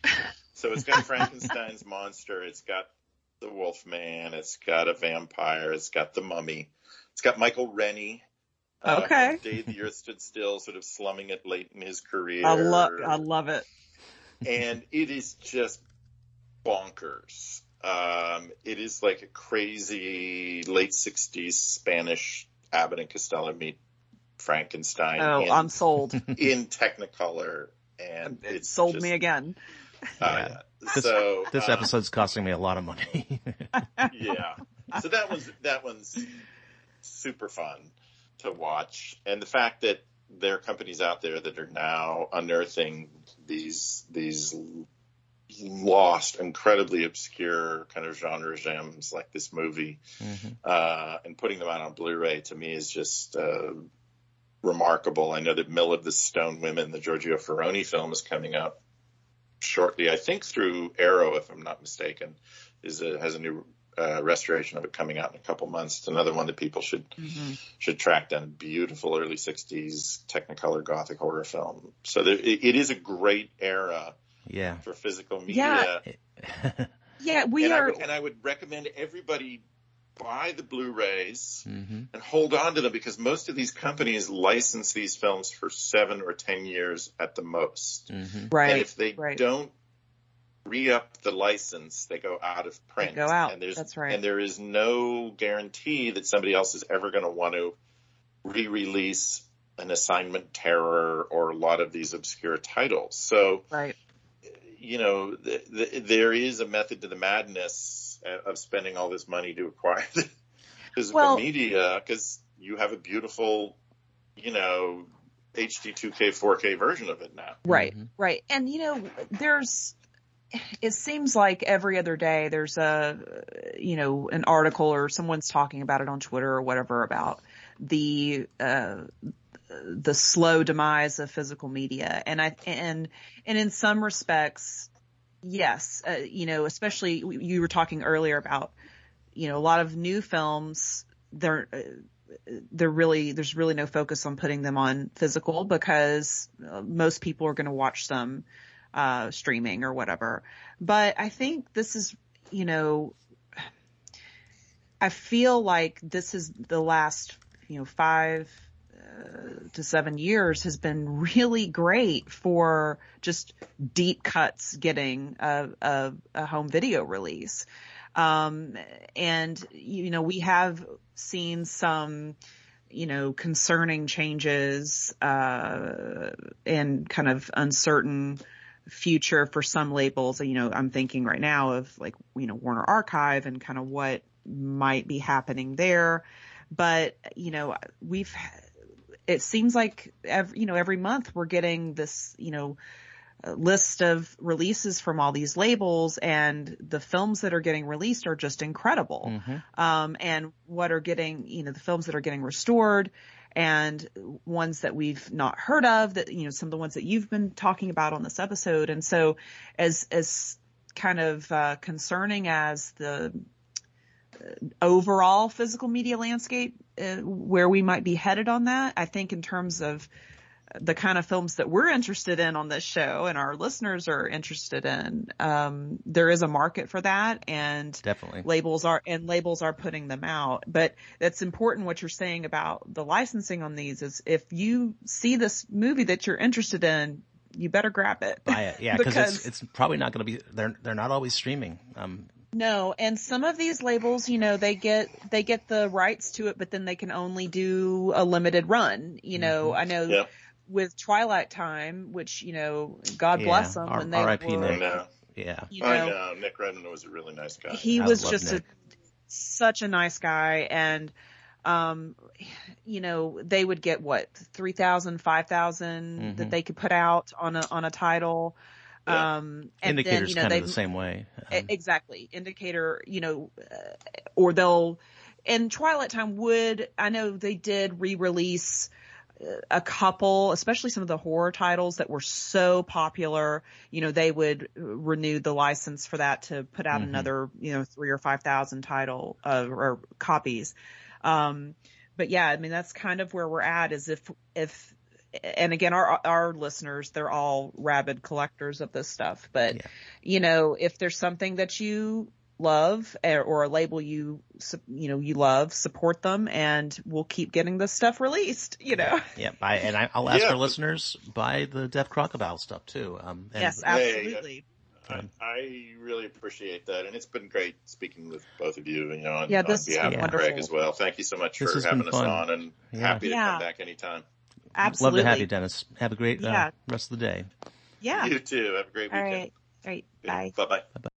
So it's got Frankenstein's monster, it's got the Wolfman, it's got a vampire, it's got the mummy, it's got Michael Rennie. Okay. Day the Earth Stood Still, sort of slumming it late in his career. I love it. And it is just bonkers. It is like a crazy late 60s Spanish Abbott and Costello meet Frankenstein. Oh, I'm sold. In Technicolor, and it's sold just, me again. Yeah. This episode's costing me a lot of money. Yeah. So that one's super fun to watch, and the fact that there are companies out there that are now unearthing these lost, incredibly obscure kind of genre gems like this movie, and putting them out on Blu-ray, to me, is just remarkable. I know that Mill of the Stone Women, the Giorgio Ferroni film, is coming up shortly. I think through Arrow, if I'm not mistaken, has a new restoration of it coming out in a couple months. It's another one that people should track down. Beautiful early 60s Technicolor Gothic horror film. So it is a great era. Yeah. For physical media. Yeah. Yeah, we are. I would recommend everybody buy the Blu-rays and hold on to them, because most of these companies license these films for 7 or 10 years at the most. Right. And if they don't re-up the license, they go out of print. They go out. That's right. And there is no guarantee that somebody else is ever going to want to re-release an Assignment Terror or a lot of these obscure titles. So, you know, there is a method to the madness of spending all this money to acquire the physical media, because you have a beautiful, you know, HD 2K, 4K version of it now. Right, right. And, you know, it seems like every other day there's an article or someone's talking about it on Twitter or whatever about the slow demise of physical media. And and in some respects, yes, you know, especially you were talking earlier about, you know, a lot of new films, there's really no focus on putting them on physical, because most people are going to watch them streaming or whatever. But I think this is, you know, I feel like this is the last, you know, 5 to 7 years has been really great for just deep cuts getting a home video release. And, you know, we have seen some, you know, concerning changes and kind of uncertain future for some labels. You know, I'm thinking right now of, like, you know, Warner Archive and kind of what might be happening there. But, you know, it seems like every month we're getting this, you know, list of releases from all these labels, and the films that are getting released are just incredible. And what are getting, you know, the films that are getting restored, and ones that we've not heard of, that, you know, some of the ones that you've been talking about on this episode. And so as kind of concerning as the overall physical media landscape, where we might be headed on that, I think in terms of the kind of films that we're interested in on this show and our listeners are interested in, there is a market for that, and definitely labels are putting them out. But that's important what you're saying about the licensing on these, is if you see this movie that you're interested in, you better grab it. Buy it. Yeah. because it's probably not going to be, they're not always streaming. No, and some of these labels, you know, they get the rights to it, but then they can only do a limited run. You know, I know with Twilight Time, which, you know, God bless them, when they were. I know. Yeah, you know, I know. Nick Redman was a really nice guy. He was just such a nice guy, and you know, they would get what 3,000, 5,000 that they could put out on a title. Yeah. And Indicator's then, you know, kind of the same way. Exactly. Indicator, you know, or they'll, and Twilight Time I know they did re-release a couple, especially some of the horror titles that were so popular, you know, they would renew the license for that to put out another, you know, 3,000 or 5,000 title or copies. But yeah, I mean, that's kind of where we're at, is if, and again, our listeners, they're all rabid collectors of this stuff. But, you know, if there's something that you love or a label you love, support them, and we'll keep getting this stuff released, you know. Yeah. I'll ask our listeners, buy the Deaf Crocodile stuff too. Yes, absolutely. I really appreciate that, and it's been great speaking with both of you. You know, on, this on behalf of Greg as well. Thank you so much for having us on, and happy to come back anytime. Absolutely, love to have you, Dennis. Have a great rest of the day. Yeah, you too. Have a great weekend. All right, bye. Bye.